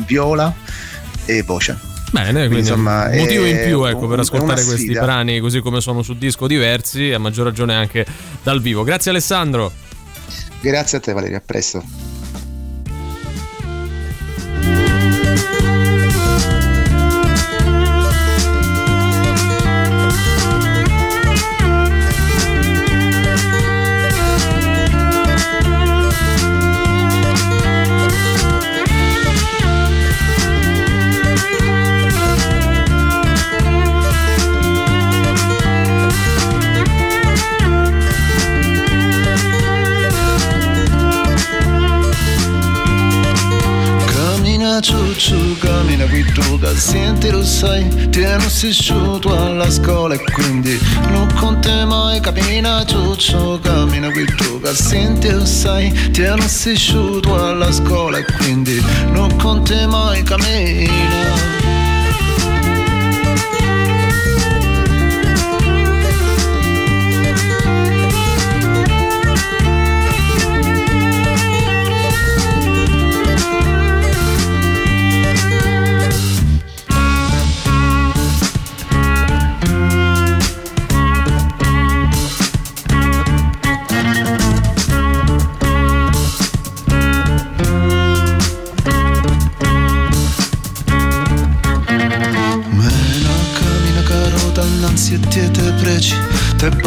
viola e voce. Bene, quindi insomma, motivo in più per ascoltare questi brani così come sono su disco diversi, a maggior ragione anche dal vivo. Grazie Alessandro. Grazie a te Valerio, a presto. Senti, lo sai, ti ero assisciuto alla scuola e quindi non con te mai cammina ciuccio, cammina qui tu. Senti, lo sai, ti ero assisciuto alla scuola e quindi non con te mai cammina.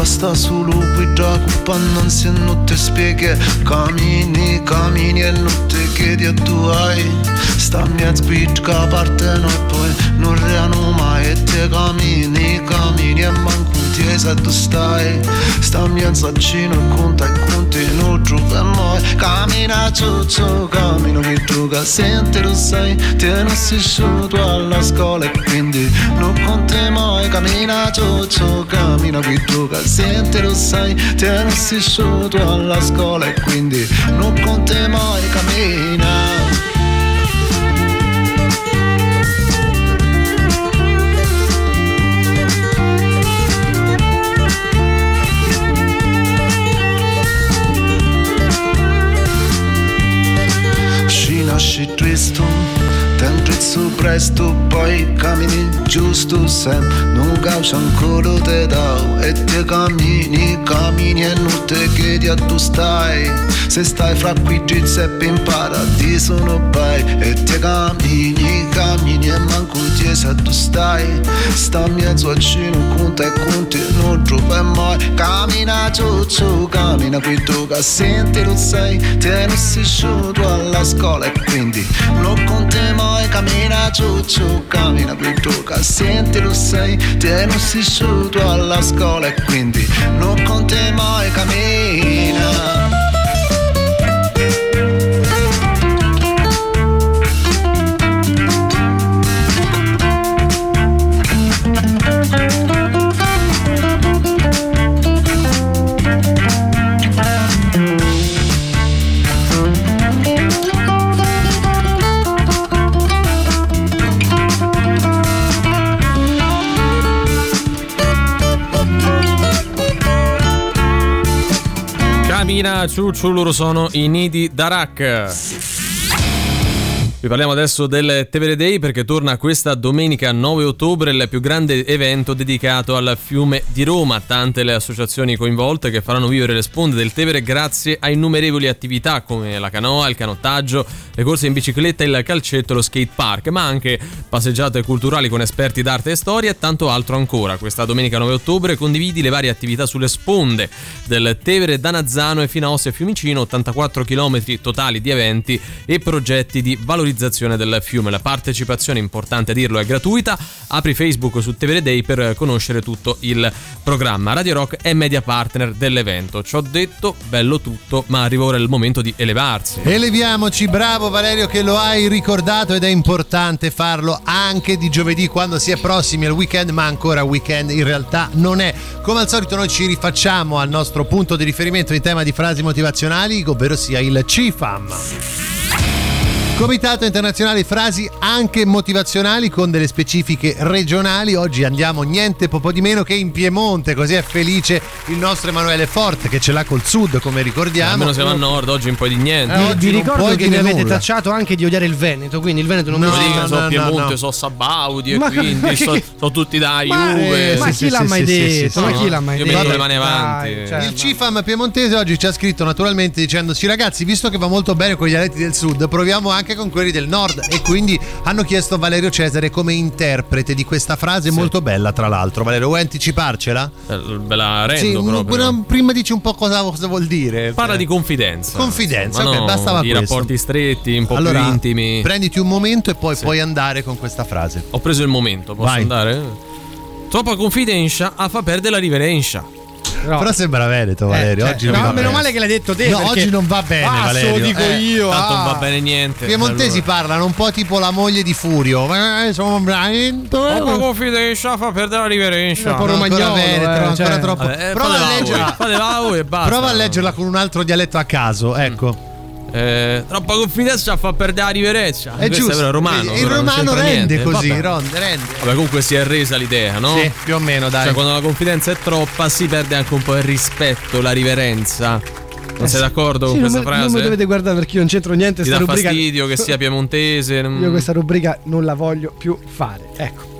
Sta solo guida non se non ti spiega, cammini e non ti chiedi a tu hai, sta mia sguidca parte noi poi non reano mai e te cammini e manco ti tu stai, sta mia saccino conta e conti non trova mai, cammina ciuccio, cammino che tu che senti lo sai, te non si sciuto alla scuola e quindi non conti mai, cammina ciuccio, cammino che tu che senti lo sai, te non si sciuto alla scuola e quindi non conti mai, cammina. Nasci tristo, t'entrezzo presto, poi cammini giusto sempre, non causa ancora te dao e te cammini e non te chiedi a tu stai, se stai fra qui gizzeppi in paradiso non vai e te cammini e manco ti sa tu stai, sta mezzo a cino conta e conti non trova mai, cammina ciuccio, cammina qui tu che senti lo sai, te non si sciuto alla scuola e quindi non conti mai, cammina ciuccio, cammina qui tu che senti lo sai, te non si sciuto alla scuola e quindi non conti mai, cammina. mattina, ciucciu, loro sono i Nidi d'Arac. Vi parliamo adesso del Tevere Day, perché torna questa domenica 9 ottobre il più grande evento dedicato al fiume di Roma. Tante le associazioni coinvolte che faranno vivere le sponde del Tevere grazie a innumerevoli attività come la canoa, il canottaggio, le corse in bicicletta, il calcetto, lo skate park, ma anche passeggiate culturali con esperti d'arte e storia e tanto altro ancora. Questa domenica 9 ottobre condividi le varie attività sulle sponde del Tevere da Nazzano e fino a Ostia e Fiumicino, 84 km totali di eventi e progetti di valorizzazione del fiume. La partecipazione, importante dirlo, è gratuita. Apri Facebook su Tevere Day per conoscere tutto il programma. Radio Rock è media partner dell'evento. Ciò detto, bello tutto, ma arriva ora il momento di elevarsi. Eleviamoci, bravo Valerio che lo hai ricordato, ed è importante farlo anche di giovedì quando si è prossimi al weekend, ma ancora weekend in realtà non è. Come al solito noi ci rifacciamo al nostro punto di riferimento in tema di frasi motivazionali, ovvero sia il CIFAM. Comitato Internazionale Frasi anche motivazionali con delle specifiche regionali. Oggi andiamo niente poco di meno che in Piemonte, così è felice il nostro Emanuele Forte che ce l'ha col sud, come ricordiamo. Almeno siamo a nord, oggi un po' di niente. Oggi vi ricordo che mi avete tacciato anche di odiare il Veneto, quindi il Veneto non mi dica. So Piemonte, so Sabaudi, e quindi so tutti da Juve. Ma chi l'ha mai detto? Ma chi l'ha mai detto? Io metto le mani avanti. Il CIFAM piemontese oggi ci ha scritto naturalmente dicendoci: ragazzi, visto che va molto bene con gli dialetti del sud, proviamo anche con quelli del nord, e quindi hanno chiesto Valerio Cesare come interprete di questa frase, sì, molto bella tra l'altro. Valerio, vuoi anticiparcela? Ve la rendo, sì, proprio. Prima dici un po' cosa vuol dire. Parla di confidenza, ok, no, bastava questo. I rapporti stretti, un po' più intimi. Prenditi un momento e poi puoi andare con questa frase. Ho preso il momento, posso andare? Troppa confidenza a fa perdere la riverenza. No. Però sembra Veneto, Valerio. Oggi non va meno bene. Male che l'hai detto te. No, oggi non va bene, Valerio. Lo dico io. Tanto non va bene niente. Piemontesi parlano un po' tipo la moglie di Furio. Sono troppo confidenza fa perdere la riverenza. No, ancora Veneto, ancora troppo. Prova a leggerla con un altro dialetto a caso, ecco. Troppa confidenza fa perdere la riverenza. È questo giusto, è romano. Il romano rende così, rende. Vabbè, comunque si è resa l'idea, no? Sì, più o meno, dai. Cioè, quando la confidenza è troppa si perde anche un po' il rispetto, la riverenza. Non sei d'accordo con questa frase? Non mi dovete guardare perché io non c'entro niente. Ti dà fastidio che sia piemontese. Io questa rubrica non la voglio più fare, ecco.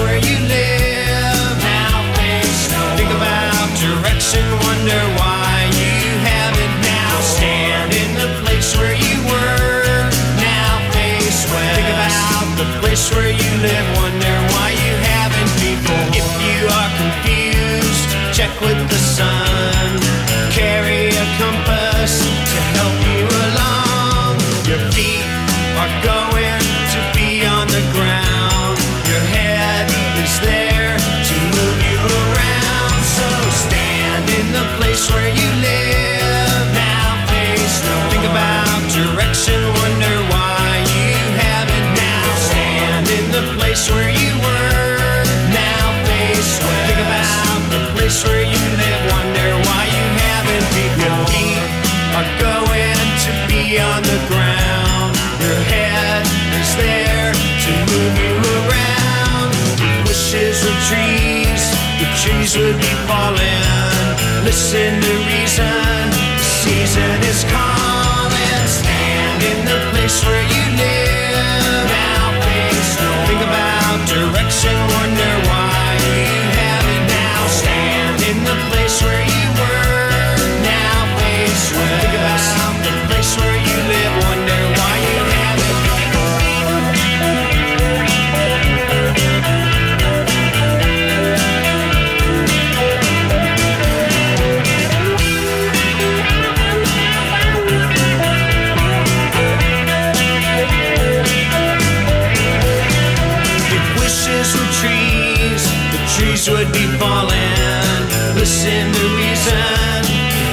Where you live, how things go. Think about direction, wonder why you have it now. Stand in the place where you were, now face west. Think about the place where you live, wonder why you haven't people. If you are confused, check with the sun. Carry a compass to help you along. Your feet are going to be on the ground. There to move you around, so stand in the place where you live. Now face no one. Think about direction, wonder why you haven't now. Stand in the place where you were. Now face west. Think about the place where you live, wonder why you haven't been. Your feet are going to be on the ground. Your head is there to move you around. Bushes or trees, the trees would be falling. Listen to reason, the season is calling. Stand in the place where you live. Now face no. Think about direction, wonder why you haven't now. Stand in the place where you were. Now face west. Think about the place where you live, wonder why you haven't. Trees would be falling. Listen to reason.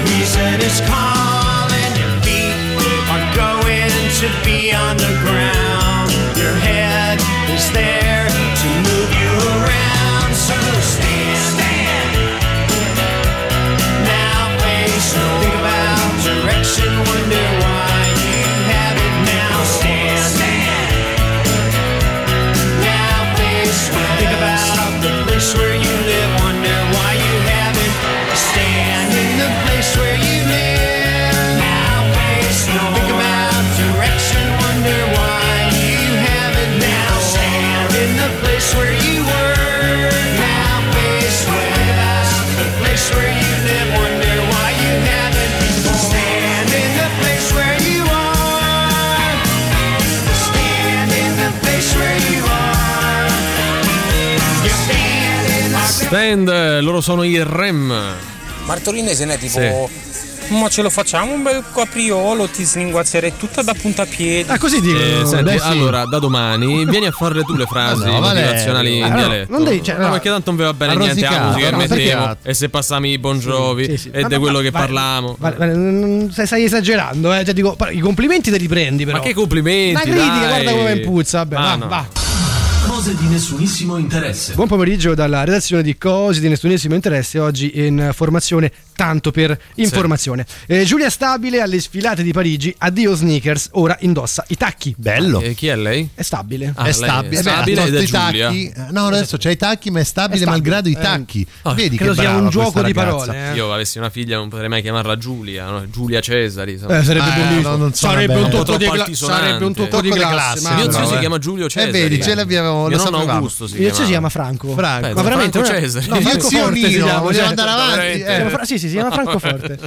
Reason is calling. Your feet are going to be on the ground. Your head is there to move you around. So stand. Now face no. Think about direction. Wonder why you have it now. Stand. band, loro sono i Rem. Martorinese, ne tipo sì. Ma ce lo facciamo un bel capriolo, ti slinguazzerei tutta da puntapiedi. Ah, così dico. Senti, sì. Allora, da domani vieni a farle tu le frasi motivazionali in dialetto. Non devi, cioè, no, perché tanto non vi va bene niente la musica che mettiamo. E se passami i Bon Jovi e di quello che parliamo. Stai esagerando, eh. Cioè, dico, i complimenti te li prendi, però. Ma che complimenti? La critica, guarda come puzza. Va. Cose di nessunissimo interesse. Buon pomeriggio dalla redazione di Cose di nessunissimo interesse, oggi in formazione tanto per informazione. Sì. Giulia Stabile alle sfilate di Parigi, addio sneakers, ora indossa i tacchi. Bello. E chi è lei? È Stabile. Ah, è Stabile. Beh, i tacchi. No, adesso c'è i tacchi, ma è stabile malgrado i tacchi. Vedi che sia un gioco di parole. Io avessi una figlia non potrei mai chiamarla Giulia, no? Giulia Cesari. Sarebbe bellissimo. Sarebbe un tocco di classe. Mio zio si chiama Giulio Cesari. Vedi, ce l'abbiamo. Mio nonno Augusto si chiama Franco. Ma veramente Franco Cesare. No, Franco Forte si chiama, vogliamo andare avanti si chiama Franco Forte.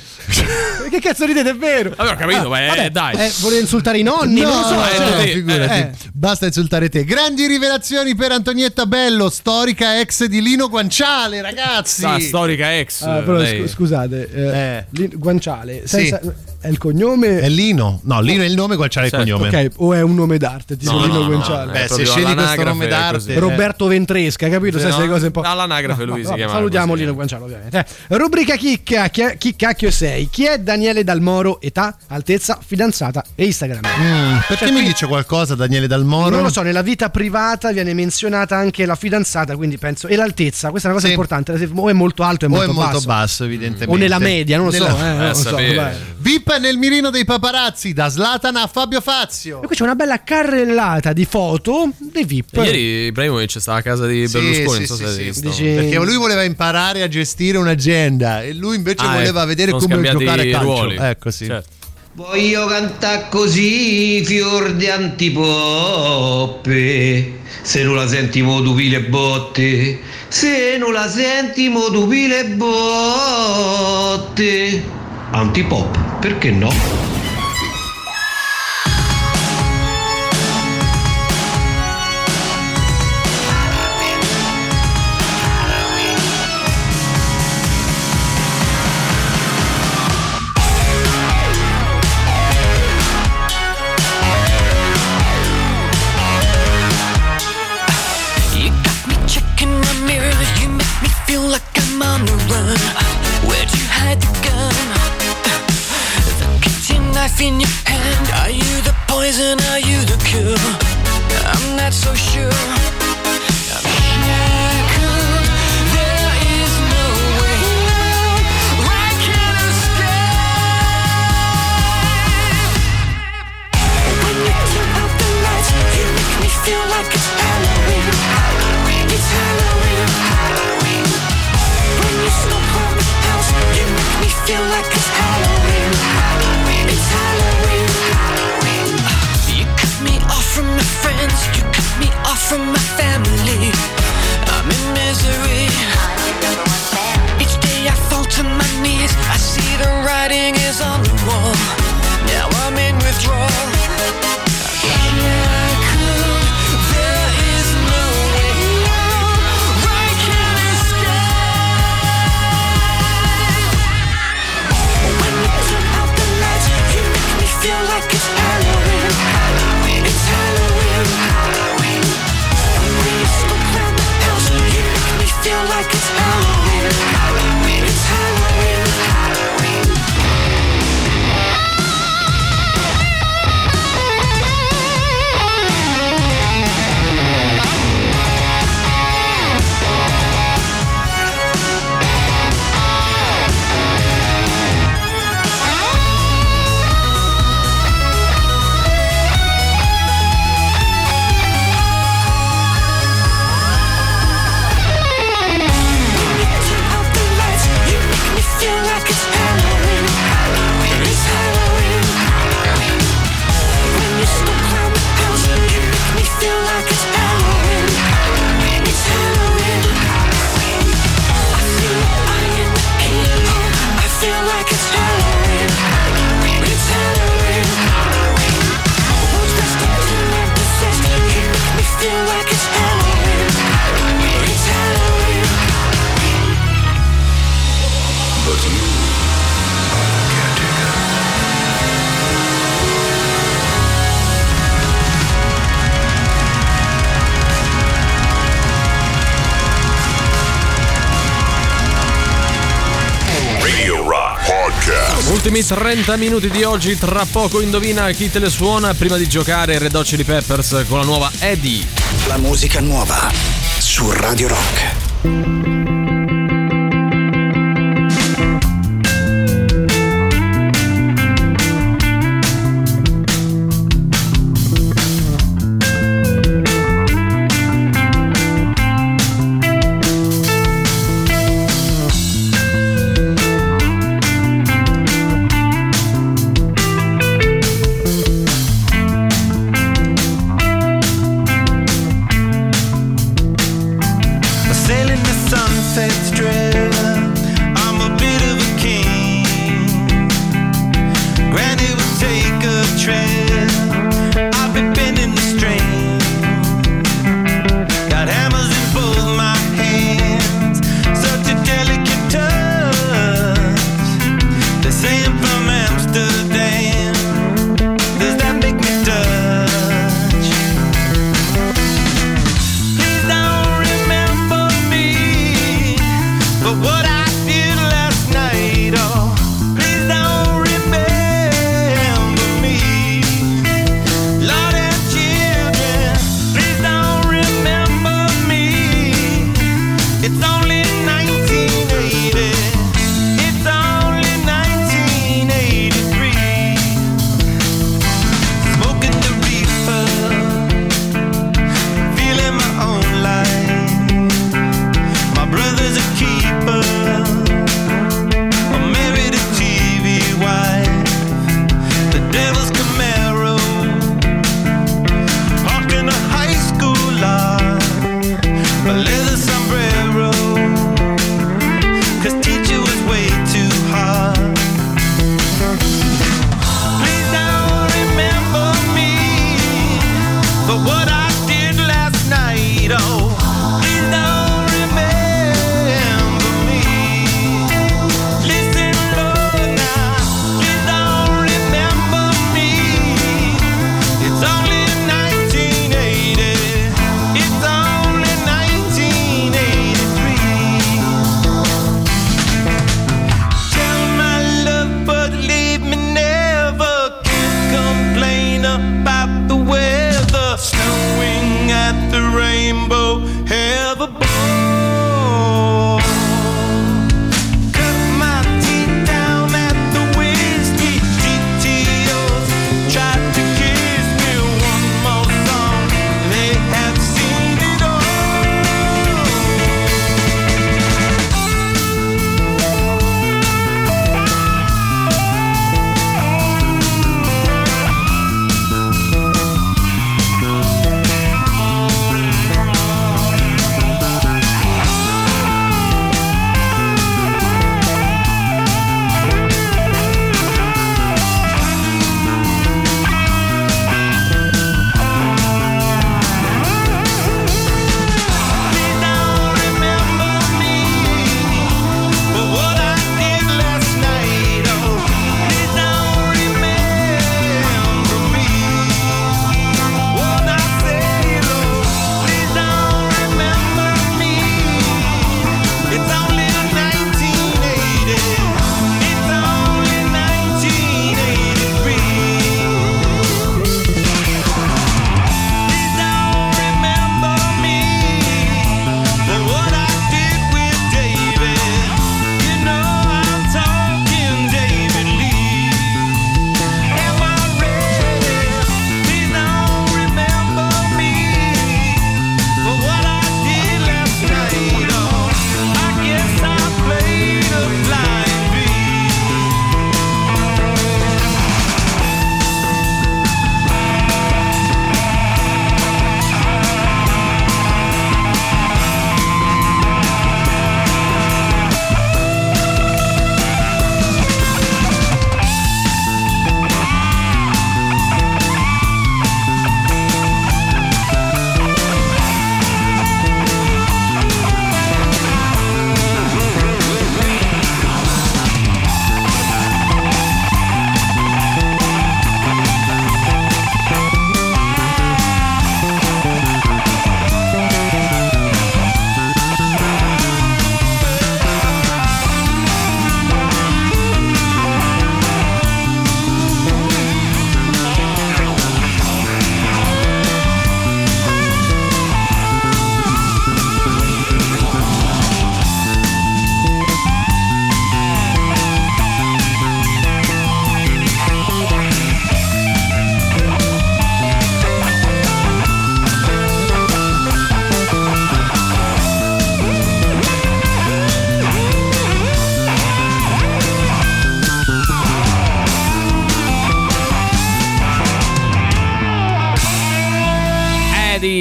Che cazzo ridete, è vero? Allora capito, dai volevo insultare i nonni, no, non so, figurati. Basta insultare te. Grandi rivelazioni per Antonietta Bello, storica ex di Lino Guanciale, ragazzi. Storica ex, però scusate, Guanciale senza, sì. È il cognome? È Lino. No, Lino è il nome, Guanciale è il cognome. Ok, o è un nome d'arte, tipo Lino Guanciale. Beh, se scegli questo nome d'arte. Roberto Ventresca, capito? Se no, cose un po'. All'anagrafe lui si chiama. Salutiamo Lino Guanciale, ovviamente. Rubrica chicca, chi cacchio sei? Chi è Daniele Dalmoro? Età, altezza, fidanzata e Instagram. Perché mi dice qualcosa Daniele Dalmoro? Non lo so, nella vita privata viene menzionata anche la fidanzata, quindi penso, e l'altezza, questa è una cosa importante, o è molto alto o molto basso. O è molto basso, evidentemente. O nella media, non lo so, non so. VIP nel mirino dei paparazzi, da Zlatan a Fabio Fazio. E qui c'è una bella carrellata di foto dei VIP. Ieri Ibrahimovic stava a casa di Berlusconi, perché lui voleva imparare a gestire un'agenda e lui invece voleva vedere come giocare a calcio. Ruoli. Ecco, sì. Certo. Voglio cantare così, fior di antipoppe, se non la senti mo tu pile botte, se non la senti mo tu pile botte. Antipop, perché no? In your hand, are you the poison? Are you the cure? I'm not so sure. I'm shackled, there is no way I can escape. When you turn out the lights, you make me feel like it's Halloween. Halloween, it's Halloween. Halloween. When you smoke around the house, you make me feel like it's Halloween. Halloween. It's Halloween, Halloween. You cut me off from my friends, you cut me off from my family. I'm in misery. Each day I fall to my knees, I see the writing is on the wall. Now I'm in withdrawal. Feel like it's Halloween, Halloween. It's Halloween, Halloween. ultimi 30 minuti di oggi. Tra poco indovina chi te le suona. Prima di giocare, Red Hot Chili Peppers con la nuova Eddie. La musica nuova su Radio Rock.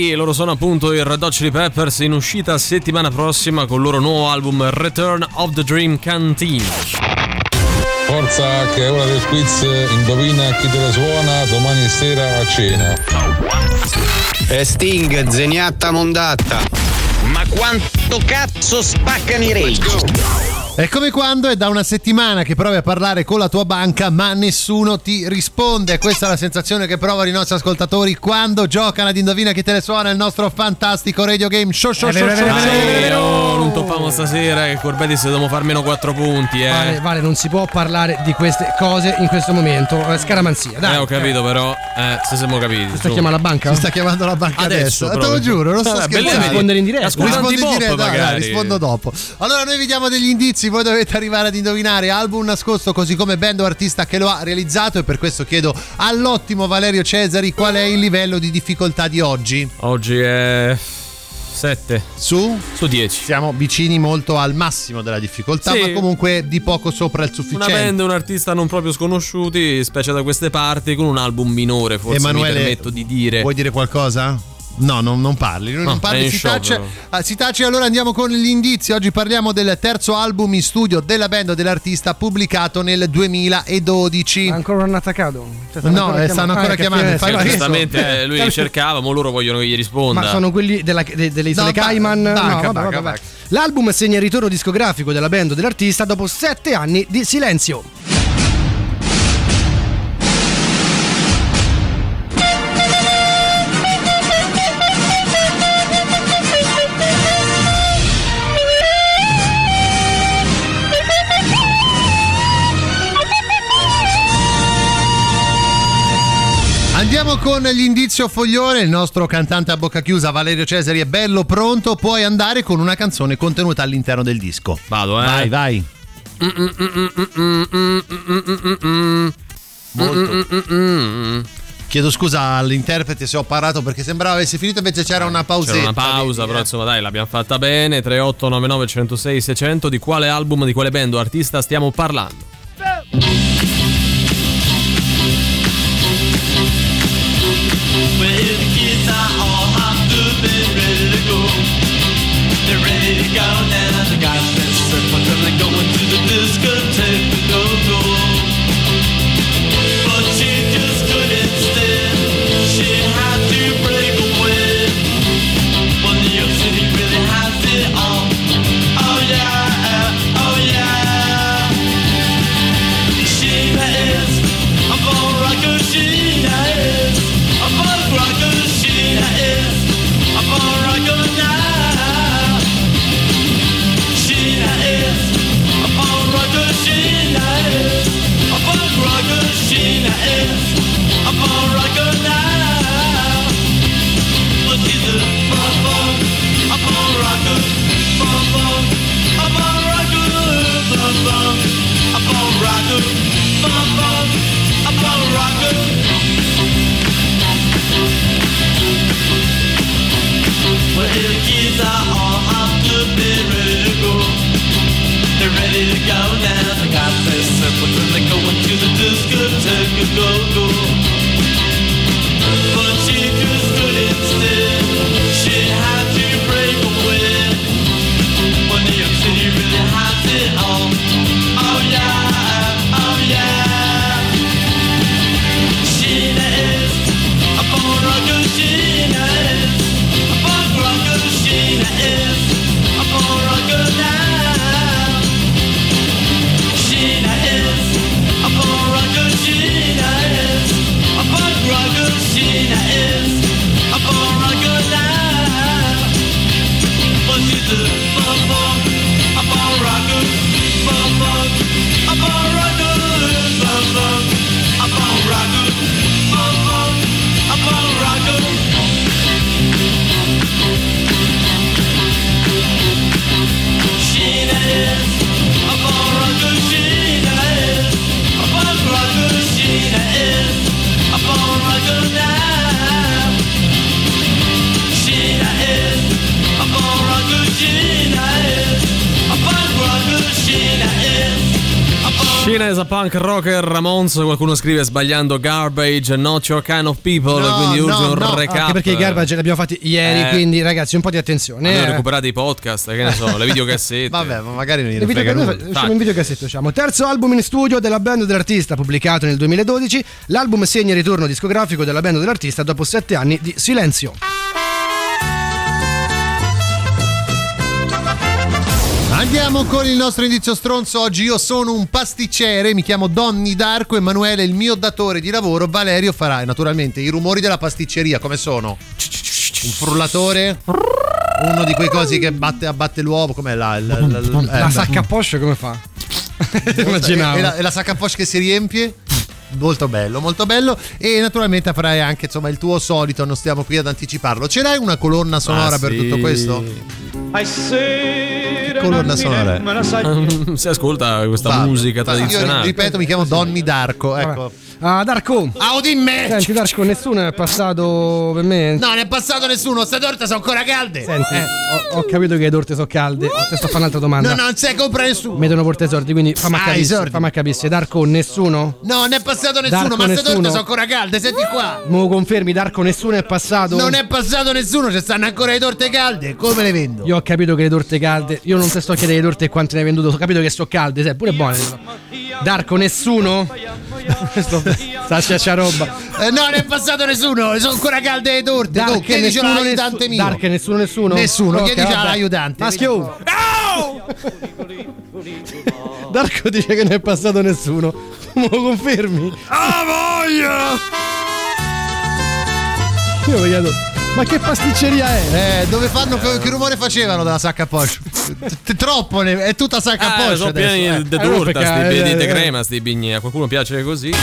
Sì, loro sono appunto i Red Hot Chili Peppers, in uscita settimana prossima con il loro nuovo album Return of the Dream Canteen. Forza che è ora del quiz, indovina chi te la suona domani sera a cena. Sting, Zeniatta Mondatta. Ma quanto cazzo spaccano i Rage? È come quando è da una settimana che provi a parlare con la tua banca ma nessuno ti risponde. Questa è la sensazione che provano i nostri ascoltatori quando giocano ad Indovina chi te le suona, il nostro fantastico radio game show. Non toppiamo stasera che Corbetti se dobbiamo far meno 4 punti. Vale, non si può parlare di queste cose in questo momento, scaramanzia, dai. Ho capito però, se siamo capiti. Si sta chiamando la banca? Si sta chiamando la banca adesso. Te lo giuro, non sto scherzando. Rispondere in diretta. Rispondo dopo. Allora noi vi diamo degli indizi, voi dovete arrivare ad indovinare album nascosto così come band o artista che lo ha realizzato, e per questo chiedo all'ottimo Valerio Cesari qual è il livello di difficoltà di oggi. Oggi è 7 su 10. Siamo vicini molto al massimo della difficoltà, sì, ma comunque di poco sopra il sufficiente. Una band, un artista non proprio sconosciuti, specie da queste parti, con un album minore, forse. Emanuele, mi permetto di dire, vuoi dire qualcosa? No, non parli, si tace. Allora andiamo con gli indizi. Oggi parliamo del terzo album in studio della band o dell'artista pubblicato nel 2012. Ancora un attaccato? Stanno ancora chiamando. Giustamente lui cercava, ma loro vogliono che gli risponda. Ma sono quelli delle isole Cayman. Vabbè. L'album segna il ritorno discografico della band o dell'artista dopo 7 anni di silenzio. Andiamo con l'indizio foglione. Il nostro cantante a bocca chiusa Valerio Cesari è bello pronto, puoi andare con una canzone contenuta all'interno del disco. Vado, Vai. Molto. Chiedo scusa all'interprete se ho parato perché sembrava avesse finito, invece c'era una pausetta. C'era una pausa, però insomma dai, l'abbiamo fatta bene. 3899 106 600. Di quale album, di quale band o artista stiamo parlando? With the kids I all have to be ready to go. They're ready to go now. The guys been surfing, they're going to the discotheque to go. But she just couldn't stand. She had to break away. But New York City really has it all. Oh yeah, oh yeah. She is a ball rocker, she is. I'm a rocker, she is. I'm a rocker now. She Finesse punk rocker Ramones. Qualcuno scrive sbagliando Garbage, Not Your Kind of People, no, quindi urge un recap. Anche perché i Garbage li abbiamo fatti ieri, quindi ragazzi un po' di attenzione. Allora recuperate i podcast, che ne so, le videocassette. Vabbè, ma magari non ne frega nulla. Facciamo un videocassette, diciamo. Terzo album in studio della band dell'artista, pubblicato nel 2012. L'album segna il ritorno discografico della band dell'artista dopo 7 anni di silenzio. Andiamo con il nostro indizio stronzo. Oggi io sono un pasticcere, mi chiamo Donny Darko, Emanuele il mio datore di lavoro, Valerio farà naturalmente i rumori della pasticceria. Come sono? Un frullatore? Uno di quei cosi che abbatte l'uovo. Com'è là? La sacca poche come fa? Immaginavo. E la sacca poche che si riempie? Molto bello, molto bello. E naturalmente farai anche, insomma, il tuo solito. Non stiamo qui ad anticiparlo. Ce l'hai una colonna sonora per tutto questo? Che colonna sonora è? Si ascolta questa musica tradizionale. Io ripeto, mi chiamo Donny Darko. Ecco. Darko, Audi me! Senti Darko, nessuno è passato per me. No, non è passato nessuno, queste torte sono ancora calde. Senti, ho capito che le torte sono calde. Te sto a fare un'altra domanda. No, non si compra nessuno. Mi devono portare i sordi, quindi fammi capire. Darko, nessuno? No, non è passato nessuno, Darko, ma queste torte sono ancora calde. Senti qua. Mo confermi, Darko, nessuno è passato. Non è passato nessuno, ci stanno ancora le torte calde. Come le vendo? Io ho capito che le torte calde. Io non te sto a chiedere le torte e quante ne hai vendute, ho capito che sono calde, sei pure buone. Darko, nessuno? Sascia c'ha roba. No, non è passato nessuno, sono ancora calde le torte. Dark, che dice l'aiutante mio? Dark, nessuno? Nessuno, che dice l'aiutante? Maschio. No! Darko dice che non è passato nessuno. Me lo confermi? Ah, voglio! Io mi chiedo, ma che pasticceria è? Dove fanno, che rumore facevano dalla sacca a poche? Troppo, è tutta sacca a poche. Sono pieni di torta, sti pieni di crema, sti bignè. A qualcuno piace così?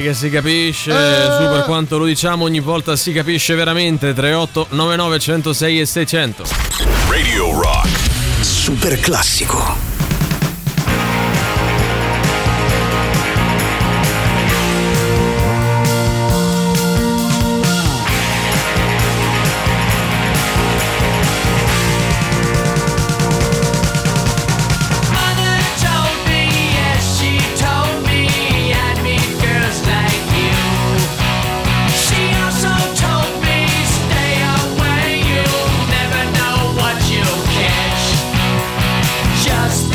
Che si capisce, su per quanto lo diciamo ogni volta si capisce veramente. 38 99 106 e 600. Radio Rock Super Classico. Just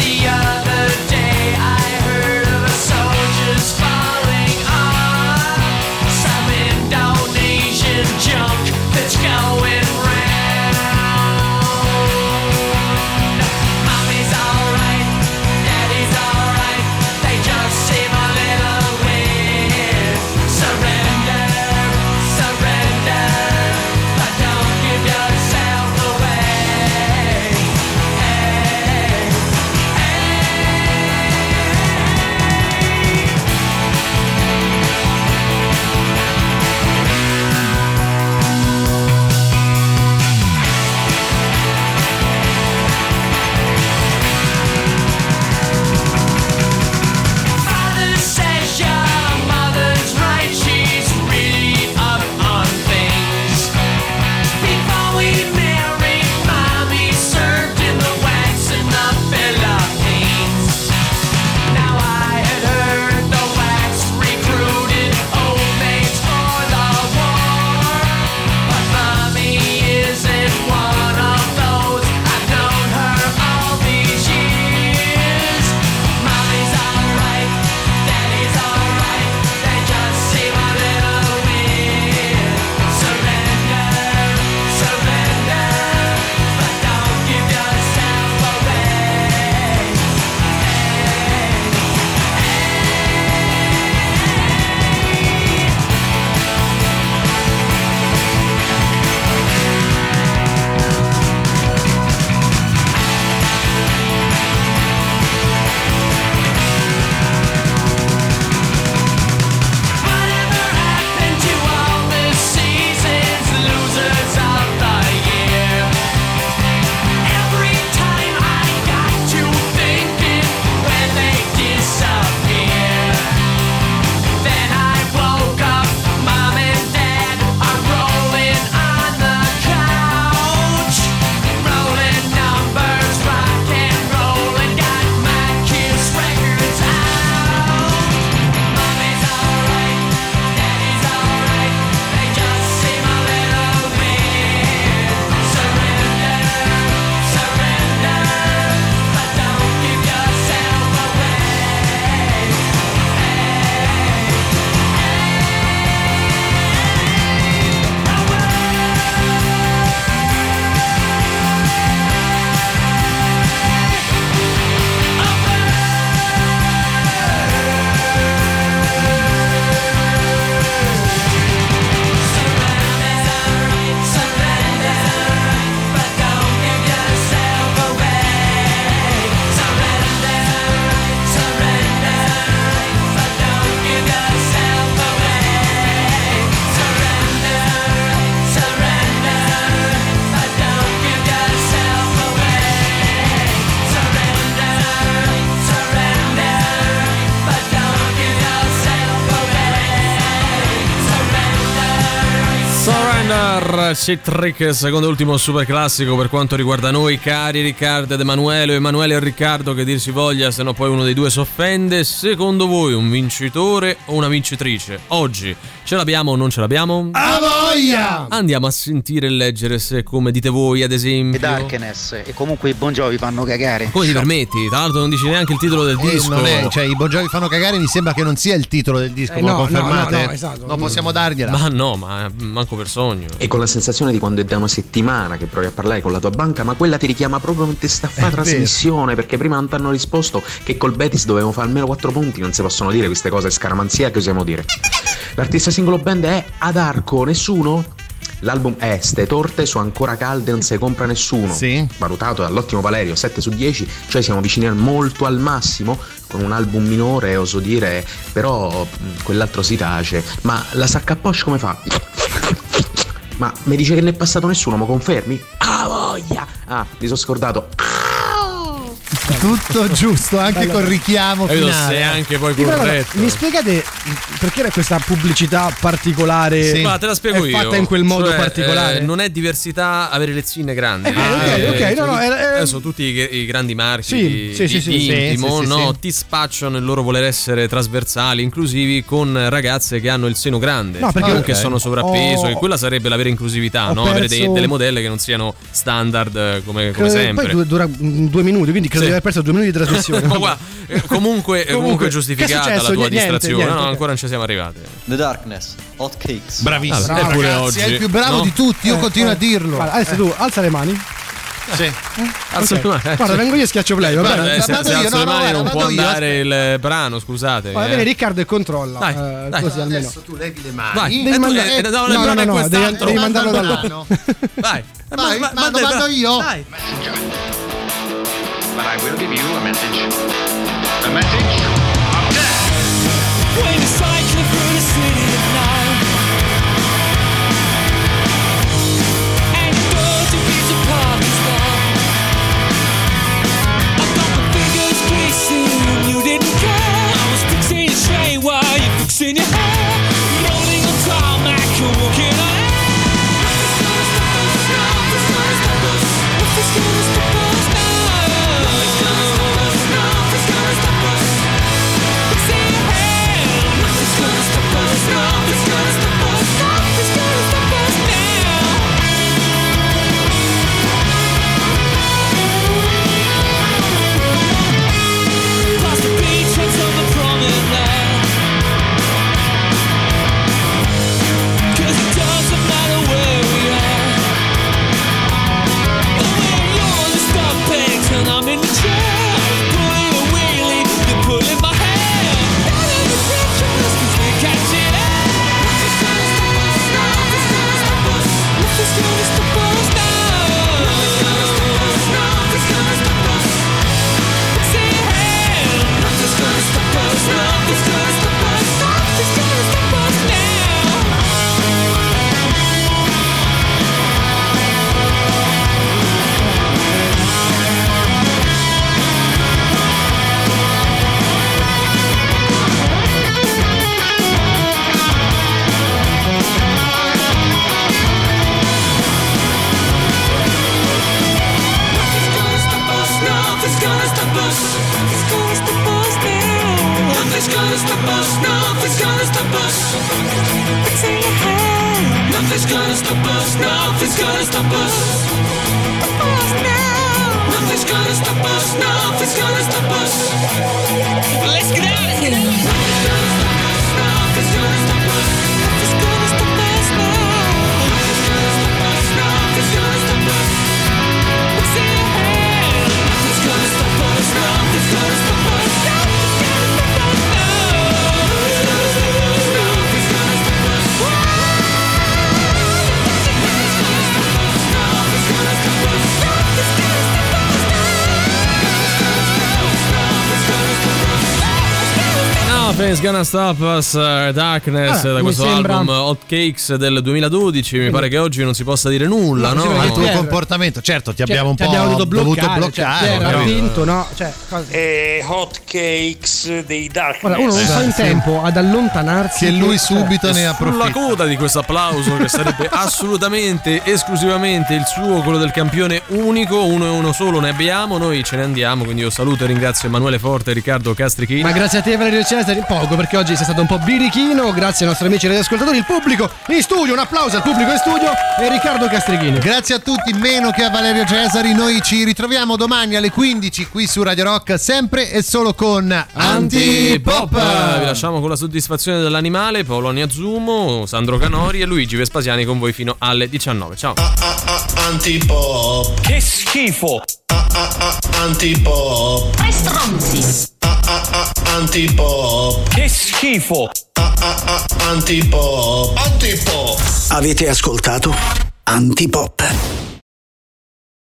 Birra, Citric, secondo e ultimo super classico per quanto riguarda noi, cari Riccardo ed Emanuele, o Emanuele e Riccardo che dir si voglia, se no poi uno dei due si offende. Secondo voi un vincitore o una vincitrice? Oggi ce l'abbiamo o non ce l'abbiamo? A voglia! Andiamo a sentire e leggere se, come dite voi, ad esempio, ed Darkness, e comunque i Bon Jovi fanno cagare. Come ti permetti? Tra l'altro non dici neanche il titolo del disco. Non è, cioè, i Bon Jovi fanno cagare mi sembra che non sia il titolo del disco, lo confermate? No, esatto. Non possiamo dargliela. Ma no, ma manco per sogno. E con la sensazione di quando è da una settimana che provi a parlare con la tua banca, ma quella ti richiama proprio mentre sta a fare trasmissione, vero. Perché prima non ti hanno risposto che col Betis dovevamo fare almeno 4 punti. Non si possono dire queste cose, è scaramanzia che usiamo dire. L'artista singolo band è Ad Arco, nessuno? L'album è Ste torte sono ancora calde, non se compra nessuno, sì. Valutato dall'ottimo Valerio 7 su 10, cioè siamo vicini al molto al massimo, con un album minore oso dire, però quell'altro si tace. Ma la sacca Posh come fa? Ma mi dice che ne è passato nessuno, ma confermi? Ah voglia! Ah, mi sono scordato. Tutto giusto, anche allora, con richiamo finale, anche poi corretto. Allora, mi spiegate perché era questa pubblicità particolare? Sì. Ma te la spiego io. Fatta in quel modo, cioè, particolare. Non è diversità avere le zinne grandi. Ok, no, sono tutti i grandi marchi. Sì, ti spacciano il loro voler essere trasversali, inclusivi, con ragazze che hanno il seno grande, no, perché che sono sovrappeso, e quella sarebbe la vera inclusività, no? Avere delle modelle che non siano standard come sempre. Poi dura 2 minuti, quindi credo di aver perso 2 minuti di trasmissione. Ma guarda, comunque giustificata la tua distrazione. Niente. No, ancora non ci siamo arrivati. The Darkness, Hot Cakes. Bravissimo. Allora, pure ragazzi, oggi. Sei il più bravo, no? Di tutti, io continuo a dirlo. Allora, adesso tu alza le mani. Sì. Alzo le mani. Guarda, vengo io e schiaccio play, va bene? Se alzo le mani non può andare il brano, scusate. Va bene, Riccardo, e controlla. Dai, così almeno. Adesso tu levi le mani. No, devi mandarlo da là. Vai. Mando io. Dai. But I will give you a message. A message of death. When you cycle through the city at night, and you go to beat the parking lot, I got my fingers greasy and you didn't care. I was fixing your tray while you're fixing your hair. Rolling on tarmac, you're walking on air. Nothing's gonna stop us, nothing's gonna stop us, nothing's gonna stop us. Nothing's Gonna Stop Us, Darkness, da questo album Hot Cakes del 2012. Mi pare che oggi non si possa dire nulla, no? Ma il tuo comportamento, certo, ti abbiamo un po' dovuto bloccare. Cioè, però... vinto, no? Cioè, Hot Cakes dei Darkness. Ora, uno non fa in tempo ad allontanarsi. Che lui subito ne approfitta. Sulla coda di questo applauso, che sarebbe assolutamente, esclusivamente il suo, quello del campione unico, uno e uno solo ne abbiamo, noi ce ne andiamo, quindi io saluto e ringrazio Emanuele Forte e Riccardo Castrichini. Ma grazie a te Valerio Cesari, poco, perché oggi sei stato un po' birichino, grazie ai nostri amici radioascoltatori, il pubblico in studio, un applauso al pubblico in studio e Riccardo Castrichini. Grazie a tutti, meno che a Valerio Cesari, noi ci ritroviamo domani alle 15 qui su Radio Rock, sempre e solo con Antipop. Vi lasciamo con la soddisfazione dell'animale, Paolo Aniazumo, Sandro Canori e Luigi Vespasiani con voi fino alle 19. Ciao. Antipop. Che schifo. Antipop. Che stronzi. Antipop. Che schifo. Antipop. Avete ascoltato Antipop.